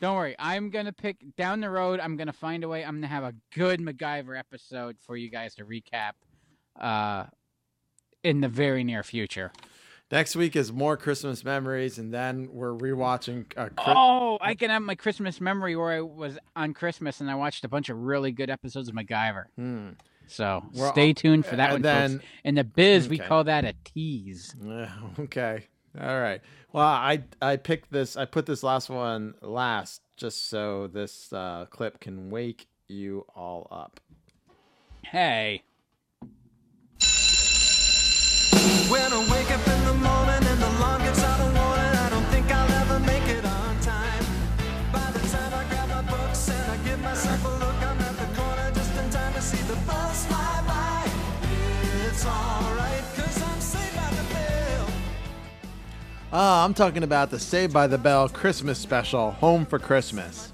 Don't worry. I'm going to pick down the road. I'm going to find a way. I'm going to have a good MacGyver episode for you guys to recap in the very near future. Next week is more Christmas memories, and then we're rewatching. I can have my Christmas memory where I was on Christmas and I watched a bunch of really good episodes of MacGyver. So stay tuned for that one. Then, folks. In the biz, we call that a tease. Okay. All right. Well, I picked this. I put this last one last, just so this clip can wake you all up. Hey. When I wake up in the morning and the alarm gets out of warning, I don't think I'll ever make it on time. By the time I grab my books and I give myself a look, I'm at the corner just in time to see the bus fly by. It's alright, cause I'm Saved by the Bell. I'm talking about the Saved by the Bell Christmas special, Home for Christmas.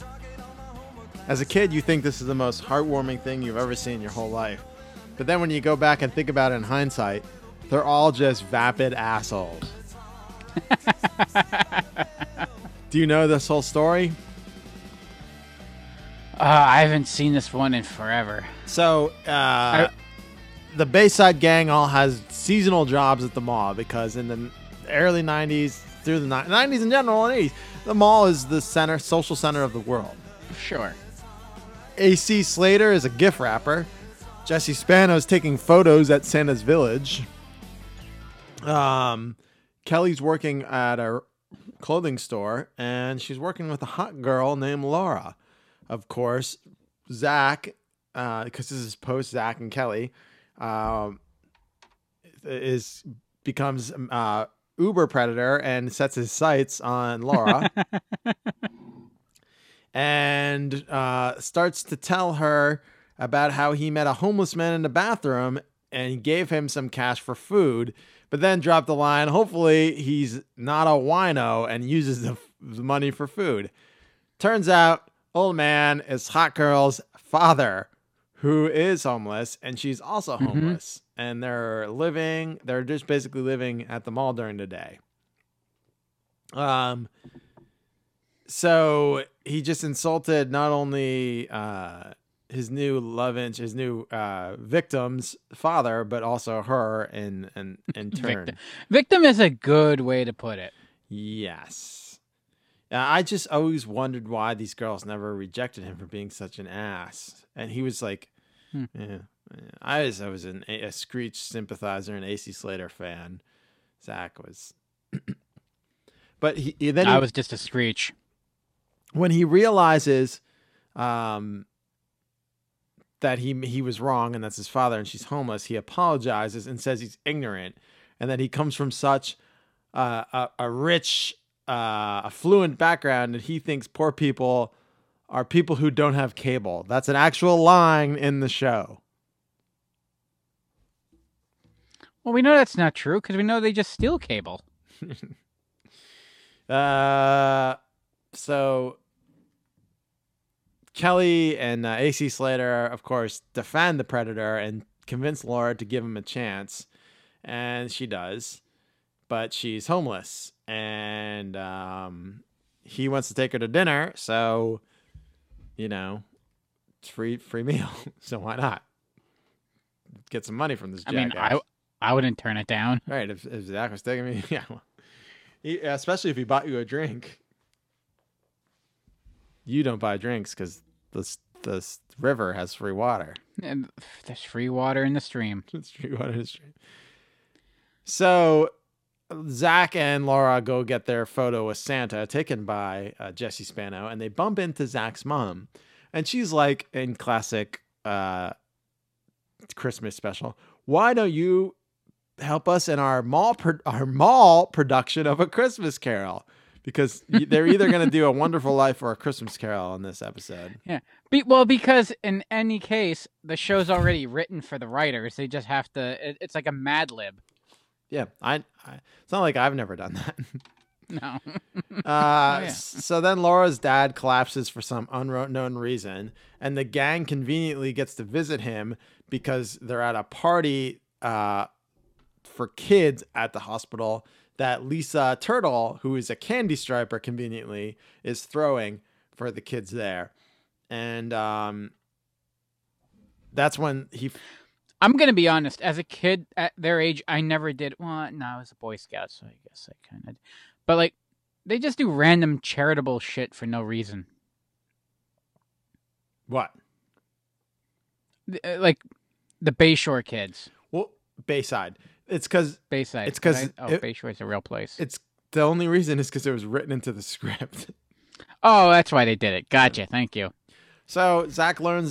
As a kid, you think this is the most heartwarming thing you've ever seen in your whole life. But then when you go back and think about it in hindsight, they're all just vapid assholes. Do you know this whole story? I haven't seen this one in forever. So the Bayside gang all has seasonal jobs at the mall because in the early 90s through the 90s in general and 80s, the mall is the social center of the world. Sure. A.C. Slater is a gift wrapper. Jesse Spano's taking photos at Santa's Village. Kelly's working at a clothing store, and she's working with a hot girl named Laura. Of course, Zach, because this is post Zach and Kelly, becomes Uber predator and sets his sights on Laura, and starts to tell her about how he met a homeless man in the bathroom and gave him some cash for food. But then dropped the line, hopefully he's not a wino, and uses the money for food. Turns out, old man is hot girl's father, who is homeless, and she's also homeless. And they're just basically living at the mall during the day. So he just insulted not only his new victim's father, but also her in turn. Victim is a good way to put it. Yes. I just always wondered why these girls never rejected him for being such an ass. And he was like, I was a Screech sympathizer and AC Slater fan. Zach was. But I was just a Screech. When he realizes, that he was wrong and that's his father and she's homeless, he apologizes and says he's ignorant and that he comes from such a rich, affluent background that he thinks poor people are people who don't have cable. That's an actual line in the show. Well, we know that's not true because we know they just steal cable. So Kelly and AC Slater, of course, defend the Predator and convince Laura to give him a chance. And she does. But she's homeless. And he wants to take her to dinner. So, you know, it's free meal. So why not? Get some money from this jackass. I mean, I wouldn't turn it down. Right. If Zach was taking me, yeah. Especially if he bought you a drink. You don't buy drinks because this river has free water. And there's free water in the stream. There's free water in the stream. So Zach and Laura go get their photo with Santa taken by Jesse Spano, and they bump into Zach's mom. And she's like, in classic Christmas special, why don't you help us in our mall production of A Christmas Carol? Because they're either going to do A Wonderful Life or A Christmas Carol in this episode. Yeah. Well, because in any case, the show's already written for the writers. They just have to, it's like a Mad Lib. Yeah. It's not like I've never done that. No. So then Laura's dad collapses for some unknown reason. And the gang conveniently gets to visit him because they're at a party for kids at the hospital that Lisa Turtle, who is a candy striper conveniently, is throwing for the kids there. And that's when he... I'm going to be honest. As a kid at their age, I never did... Well, no, I was a Boy Scout, so I guess I kind of... But, like, they just do random charitable shit for no reason. What? Like, the Bayshore kids. Well, Bayside. Bayside. It's because... Oh, Bayshore's a real place. It's the only reason is because it was written into the script. Oh, that's why they did it. Gotcha. Thank you. So Zach learns...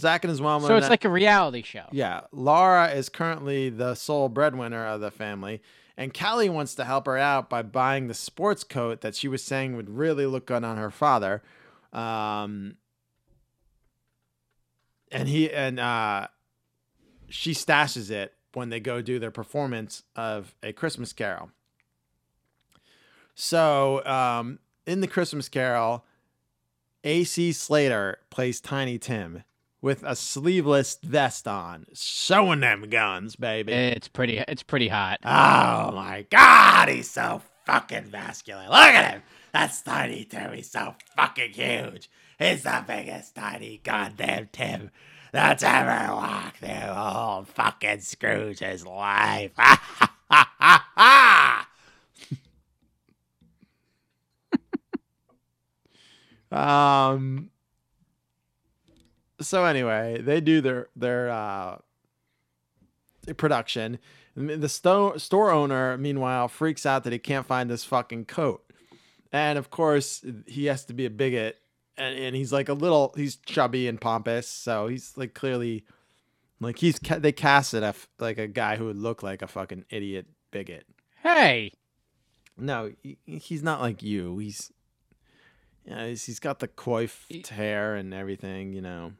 Zach and his mom... So it's like a reality show. Yeah. Laura is currently the sole breadwinner of the family. And Callie wants to help her out by buying the sports coat that she was saying would really look good on her father. She stashes it when they go do their performance of A Christmas Carol. So, in The Christmas Carol, AC Slater plays Tiny Tim with a sleeveless vest on, showing them guns, baby. It's pretty hot. Oh my God, he's so fucking masculine. Look at him. That's Tiny Tim. He's so fucking huge. He's the biggest tiny goddamn Tim that's ever walked through whole fucking Scrooge's life. Ha ha ha ha! So anyway, they do their production. The store owner, meanwhile, freaks out that he can't find this fucking coat. And of course, he has to be a bigot. And he's like he's chubby and pompous. So he's like clearly, like they casted like a guy who would look like a fucking idiot bigot. Hey. No, he's not like you. He's got the coiffed hair and everything, you know.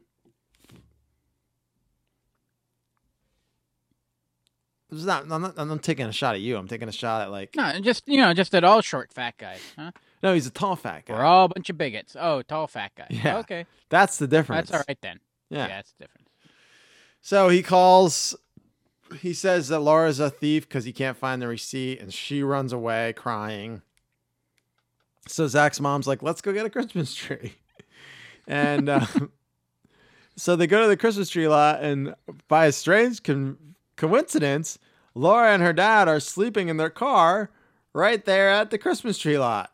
I'm not taking a shot at you. I'm taking a shot at just at all short fat guys, huh? No, he's a tall fat guy. We're all a bunch of bigots. Oh, tall fat guy. Yeah. Okay. That's the difference. That's all right then. Yeah. That's the difference. So he says that Laura's a thief because he can't find the receipt, and she runs away crying. So Zach's mom's like, let's go get a Christmas tree. And so they go to the Christmas tree lot, and by a strange coincidence, Laura and her dad are sleeping in their car right there at the Christmas tree lot.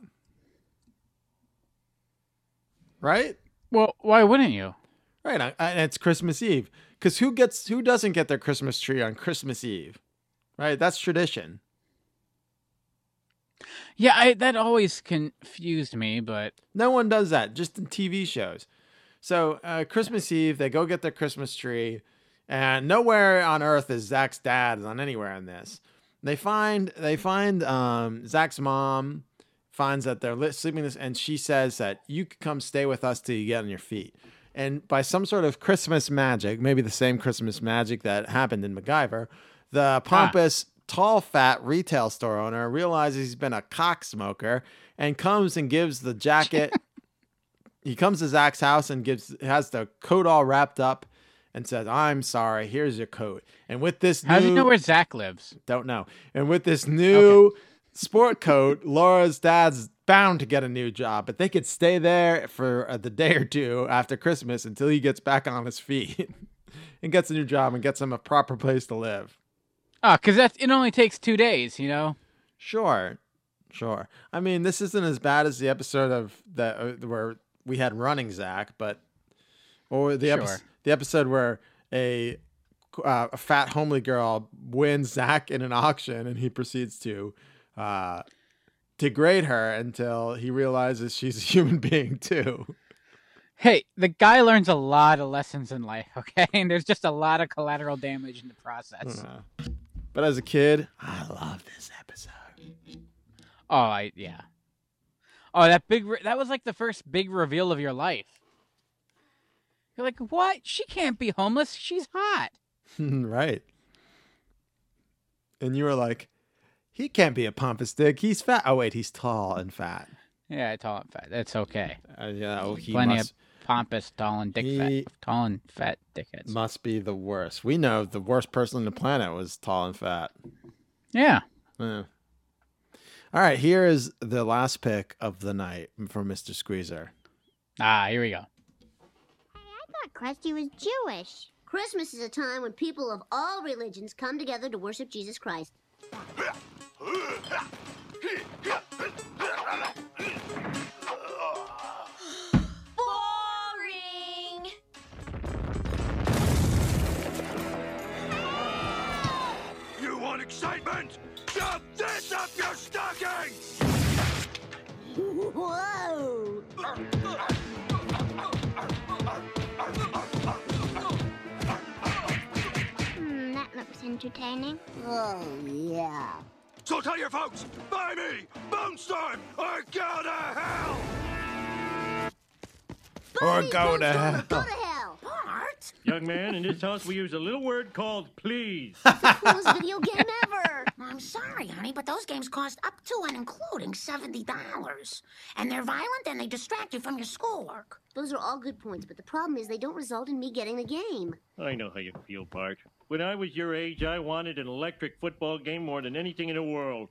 Right? Well, why wouldn't you? Right. And it's Christmas Eve. Because who doesn't get their Christmas tree on Christmas Eve? Right? That's tradition. Yeah, that always confused me, but... No one does that, just in TV shows. So, Christmas Eve, they go get their Christmas tree, and nowhere on earth is Zach's dad on anywhere in this. They find Zach's mom finds that they're sleeping this, and she says that you could come stay with us till you get on your feet. And by some sort of Christmas magic, maybe the same Christmas magic that happened in MacGyver, the pompous... tall, fat retail store owner realizes he's been a cock smoker and comes and gives the jacket He comes to Zach's house and has the coat all wrapped up and says, "I'm sorry, here's your coat." And with this new... How do you know where Zach lives? Don't know. And with this new sport coat, Laura's dad's bound to get a new job, but they could stay there for the day or two after Christmas until he gets back on his feet and gets a new job and gets him a proper place to live. Oh, because it only takes 2 days, you know? Sure. I mean, this isn't as bad as the episode of where we had Running Zach, but... Or the episode where a fat homely girl wins Zach in an auction, and he proceeds to degrade her until he realizes she's a human being too. Hey, the guy learns a lot of lessons in life, okay? And there's just a lot of collateral damage in the process. But as a kid, I love this episode. Oh, that was like the first big reveal of your life. You're like, what? She can't be homeless. She's hot. Right. And you were like, he can't be a pompous dick. He's fat. Oh, wait, he's tall and fat. Yeah, tall and fat. That's okay. Plenty of pompous, tall and fat dickheads. Must be the worst. We know the worst person on the planet was tall and fat. Yeah. All right, here is the last pick of the night from Mr. Squeezer. Here we go. I thought Krusty was Jewish. Christmas is a time when people of all religions come together to worship Jesus Christ. Boring! You want excitement? Shove this up your stocking! Whoa! Looks entertaining. Oh, yeah. So tell your folks, buy me, Bones Storm, or go to hell! Go to hell! Bart? Young man, in this house we use a little word called please. It's the coolest video game ever! I'm sorry, honey, but those games cost up to and including $70. And they're violent and they distract you from your schoolwork. Those are all good points, but the problem is they don't result in me getting the game. I know how you feel, Bart. When I was your age, I wanted an electric football game more than anything in the world.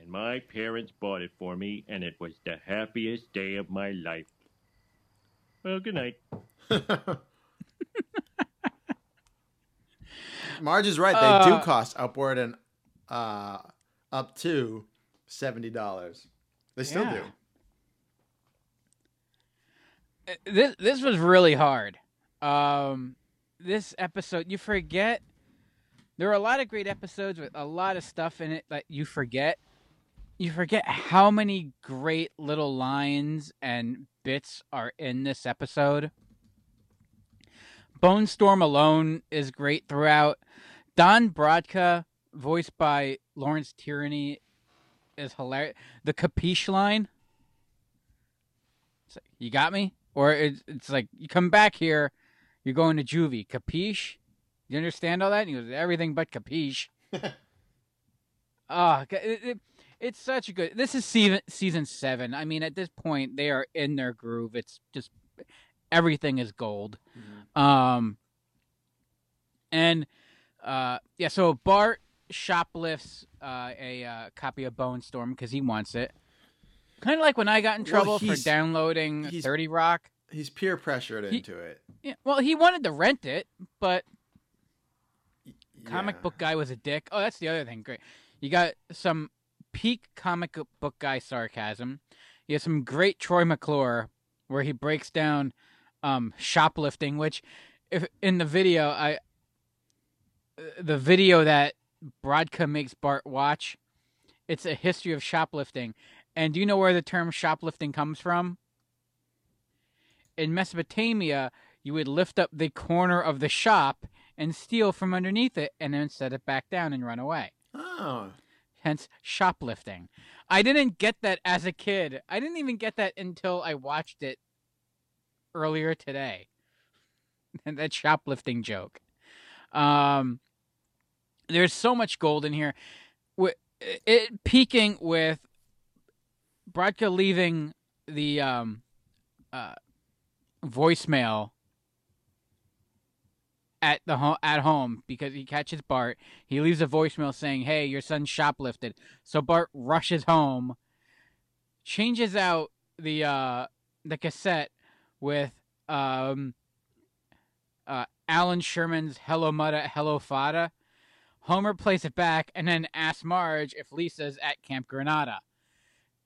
And my parents bought it for me, and it was the happiest day of my life. Well, good night. Marge is right. They do cost up to $70. They still do. This was really hard. This episode, you forget... There are a lot of great episodes with a lot of stuff in it that you forget. You forget how many great little lines and bits are in this episode. Bone Storm alone is great throughout. Don Brodka, voiced by Lawrence Tierney, is hilarious. The capiche line. It's like, you got me? Or it's like, you come back here, you're going to juvie. Capiche? You understand all that? And he goes, everything but capiche. It's such a good... This is season 7. I mean, at this point, they are in their groove. It's just... Everything is gold. Mm-hmm. So Bart shoplifts a copy of Bone Storm because he wants it. Kind of like when I got in trouble for downloading 30 Rock. He's peer pressured into it. Yeah, well, he wanted to rent it, but... Comic book guy was a dick. Oh, that's the other thing. Great. You got some... peak comic book guy sarcasm. He has some great Troy McClure where he breaks down shoplifting, which if in the video that Brodka makes Bart watch, it's a history of shoplifting. And do you know where the term shoplifting comes from? In Mesopotamia, you would lift up the corner of the shop and steal from underneath it and then set it back down and run away. Oh. Hence, shoplifting. I didn't get that as a kid. I didn't even get that until I watched it earlier today. And that shoplifting joke. There's so much gold in here. It peaking with Brodka leaving the voicemail at home because he catches Bart. He leaves a voicemail saying, "Hey, your son shoplifted." So Bart rushes home, changes out the cassette with Alan Sherman's "Hello Mutta, Hello Fada." Homer plays it back and then asks Marge if Lisa's at Camp Granada.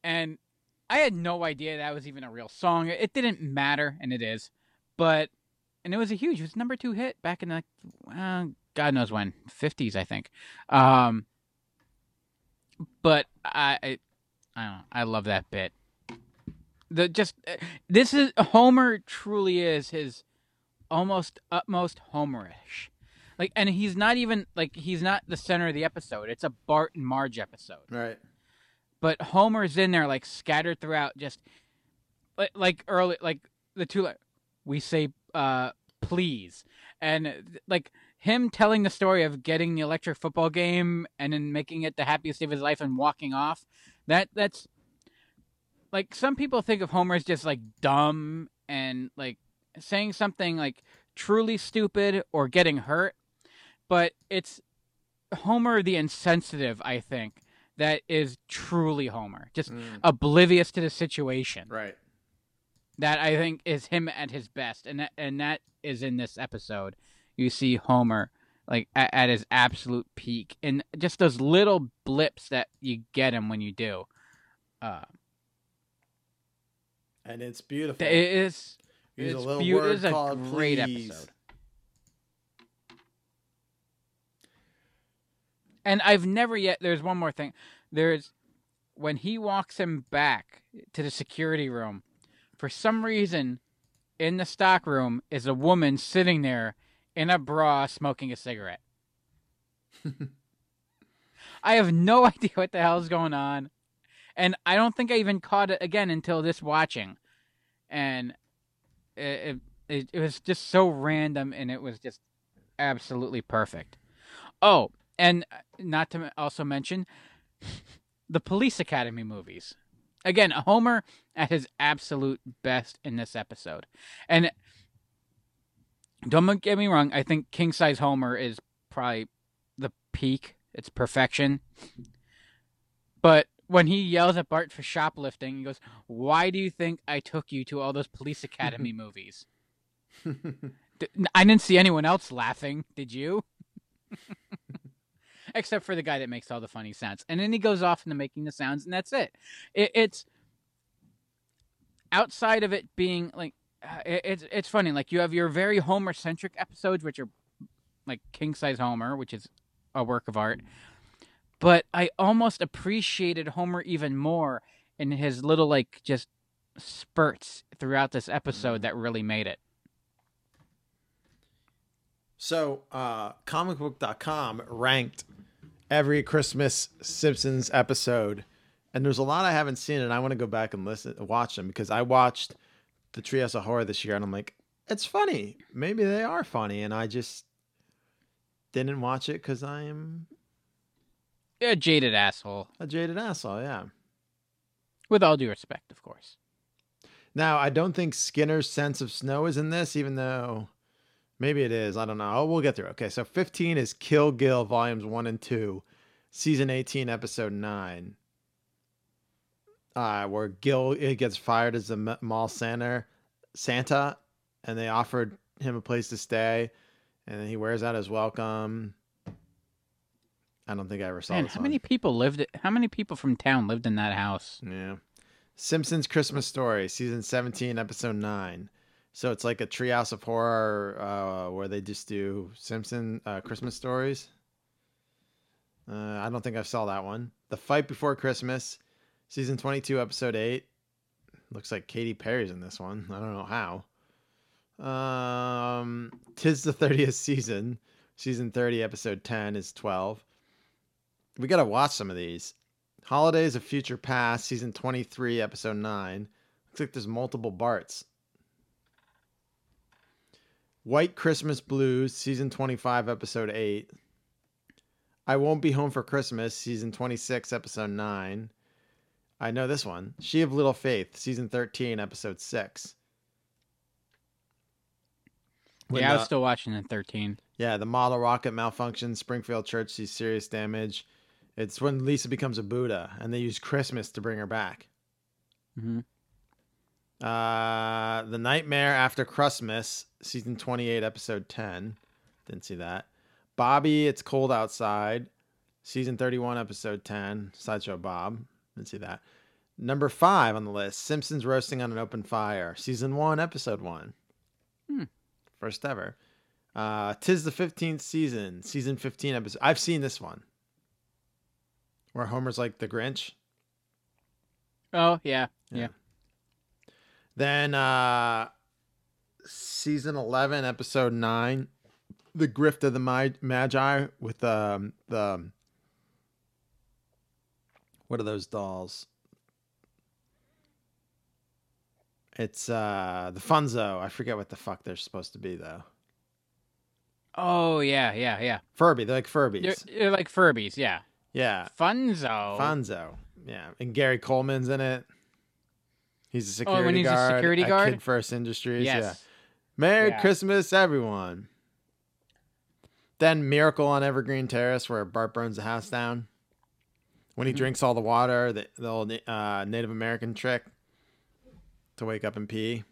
And I had no idea that was even a real song. It didn't matter, and it is. But, and it was it was number 2 hit back in the, God knows when, 50s, I think. But I don't know. I love that bit. This is, Homer truly is his almost utmost Homerish. Like, and he's not even, like, he's not the center of the episode. It's a Bart and Marge episode. Right. But Homer's in there, like, scattered throughout, just, like, early, like, the two, like, we say, please. And, like, him telling the story of getting the electric football game and then making it the happiest day of his life and walking off. That's, like, some people think of Homer as just, like, dumb and, like, saying something, like, truly stupid or getting hurt. But it's Homer the insensitive, I think, that is truly Homer. Just oblivious to the situation. Right. That, I think, is him at his best. And that is in this episode. You see Homer, like, at his absolute peak. And just those little blips that you get him when you do. And it's beautiful. It is. Use a little word called "please." Episode. And I've never yet. There's one more thing. There's when he walks him back to the security room. For some reason, in the stock room is a woman sitting there in a bra smoking a cigarette. I have no idea what the hell is going on, and I don't think I even caught it again until this watching, and. It was just so random, and it was just absolutely perfect. Oh, and not to also mention the Police Academy movies. Again, Homer at his absolute best in this episode. And don't get me wrong, I think King Size Homer is probably the peak. It's perfection. But when he yells at Bart for shoplifting, he goes, "Why do you think I took you to all those Police Academy movies?" I didn't see anyone else laughing. Did you? Except for the guy that makes all the funny sounds. And then he goes off into making the sounds, and that's it. It's outside of it being like, it's funny. Like, you have your very Homer-centric episodes, which are like King Size Homer, which is a work of art. But I almost appreciated Homer even more in his little, like, just spurts throughout this episode that really made it. So, comicbook.com ranked every Christmas Simpsons episode. And there's a lot I haven't seen, and I want to go back and watch them, because I watched the Treehouse of Horror this year, and I'm like, it's funny. Maybe they are funny. And I just didn't watch it because I am... A jaded asshole, yeah. With all due respect, of course. Now, I don't think Skinner's Sense of Snow is in this, even though maybe it is. I don't know. Oh, we'll get through. Okay, so 15 is Kill Gil Volumes 1 and 2, Season 18, Episode 9, where Gil gets fired as the mall Santa, and they offered him a place to stay, and then he wears out his welcome. I don't think I ever saw this one. How many people from town lived in that house? Yeah. Simpsons Christmas Story, Season 17, Episode 9. So it's like a Treehouse of Horror where they just do Simpson Christmas stories. I don't think I saw that one. The Fight Before Christmas, Season 22, Episode 8. Looks like Katy Perry's in this one. I don't know how. 'Tis the 30th Season, Season 30, Episode 10 is 12. We got to watch some of these. Holidays of Future Past, Season 23, Episode 9. Looks like there's multiple Barts. White Christmas Blues, Season 25, Episode 8. I Won't Be Home for Christmas, Season 26, Episode 9. I know this one. She of Little Faith, Season 13, Episode 6. Yeah, I was still watching in 13. Yeah, the model rocket malfunctions. Springfield Church sees serious damage. It's when Lisa becomes a Buddha, and they use Christmas to bring her back. Mm-hmm. The Nightmare After Christmas, season 28, episode 10. Didn't see that. Bobby, It's Cold Outside, season 31, episode 10. Sideshow Bob. Didn't see that. Number 5 on the list, Simpsons Roasting on an Open Fire, season 1, episode 1. Hmm. First ever. Tis the 15th season, season 15 episode. I've seen this one. Where Homer's like the Grinch. Oh, yeah. Then season 11, episode 9, The Grift of the Magi with the... What are those dolls? It's the Funzo. I forget what the fuck they're supposed to be, though. Oh, yeah. Furby. They're like Furbies. They're like Furbies, yeah. Yeah. Funzo. Yeah. And Gary Coleman's in it. He's a security guard. Oh, when he's a security guard? Kid First Industries. Yes. Yeah. Merry Christmas, everyone. Then Miracle on Evergreen Terrace, where Bart burns the house down. When he drinks all the water, the old Native American trick to wake up and pee.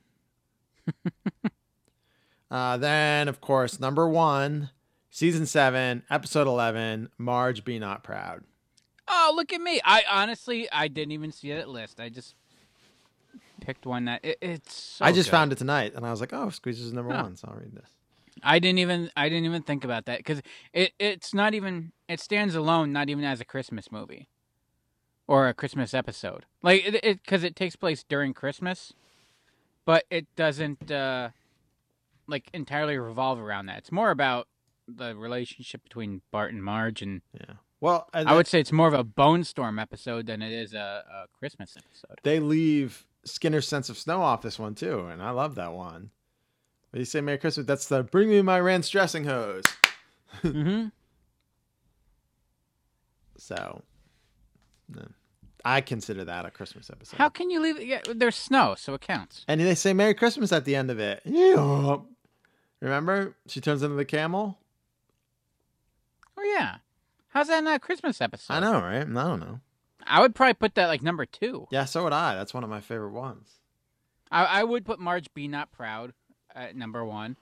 Then, of course, number 1, season 7, episode 11, Marge Be Not Proud. Oh, look at me. I honestly didn't even see that list. I just... picked one that it's. So I just found it tonight, and I was like, "Oh, Squeezer's number one," so I'll read this. I didn't even think about that because it's not even. It stands alone, not even as a Christmas movie or a Christmas episode. Like it because it takes place during Christmas, but it doesn't like entirely revolve around that. It's more about the relationship between Bart and Marge, and yeah. Well, I would say it's more of a Bone Storm episode than it is a Christmas episode. They leave Skinner's Sense of Snow off this one too, and I love that one. When you say Merry Christmas, that's the Bring Me My Rance Dressing Hose. Mm-hmm. So, no. I consider that a Christmas episode. How can you leave it? Yeah, there's snow, so it counts. And they say Merry Christmas at the end of it. Yeah. Remember? She turns into the camel. Oh, yeah. How's that not a Christmas episode? I know, right? I don't know. I would probably put that like number 2. Yeah, so would I. That's one of my favorite ones. I would put Marge Be Not Proud at number 1.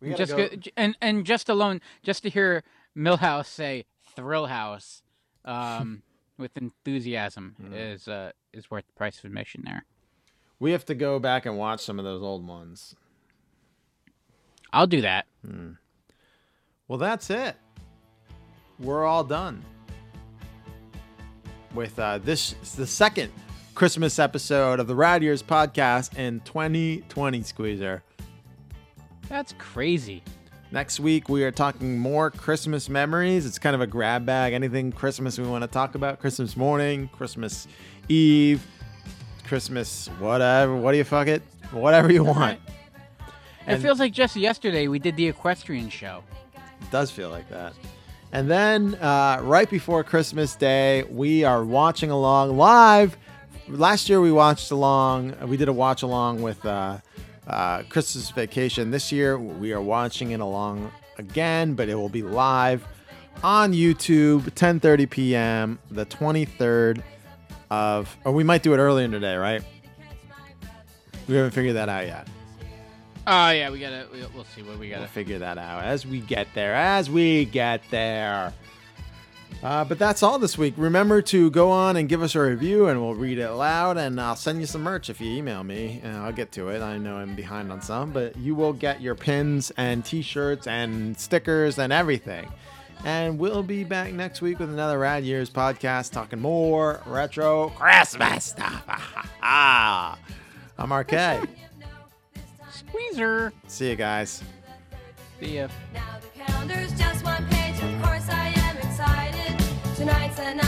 We just go... and just alone, just to hear Milhouse say "Thrill House" with enthusiasm is worth the price of admission. There, we have to go back and watch some of those old ones. I'll do that. Well, that's it. We're all done with the second Christmas episode of the Rad Years podcast in 2020, Squeezer. That's crazy. Next week, we are talking more Christmas memories. It's kind of a grab bag. Anything Christmas we want to talk about. Christmas morning, Christmas Eve, Christmas whatever. What do you fuck it? Whatever you want. Right. It feels like just yesterday we did the equestrian show. It does feel like that. And then right before Christmas Day, we are watching along live. Last year we did a watch along with Christmas Vacation. This year we are watching it along again, but it will be live on YouTube, 10:30 p.m., the 23rd of... Or we might do it earlier today, right? We haven't figured that out yet. Oh, yeah, we'll see what we got to... We'll figure that out as we get there. But that's all this week. Remember to go on and give us a review, and we'll read it aloud, and I'll send you some merch if you email me, and I'll get to it. I know I'm behind on some, but you will get your pins and T-shirts and stickers and everything. And we'll be back next week with another Rad Years podcast talking more retro Christmas stuff. I'm RK. Squeezer. See you guys. See ya. Now the calendar's just one page. Of course I am excited. Tonight's a night.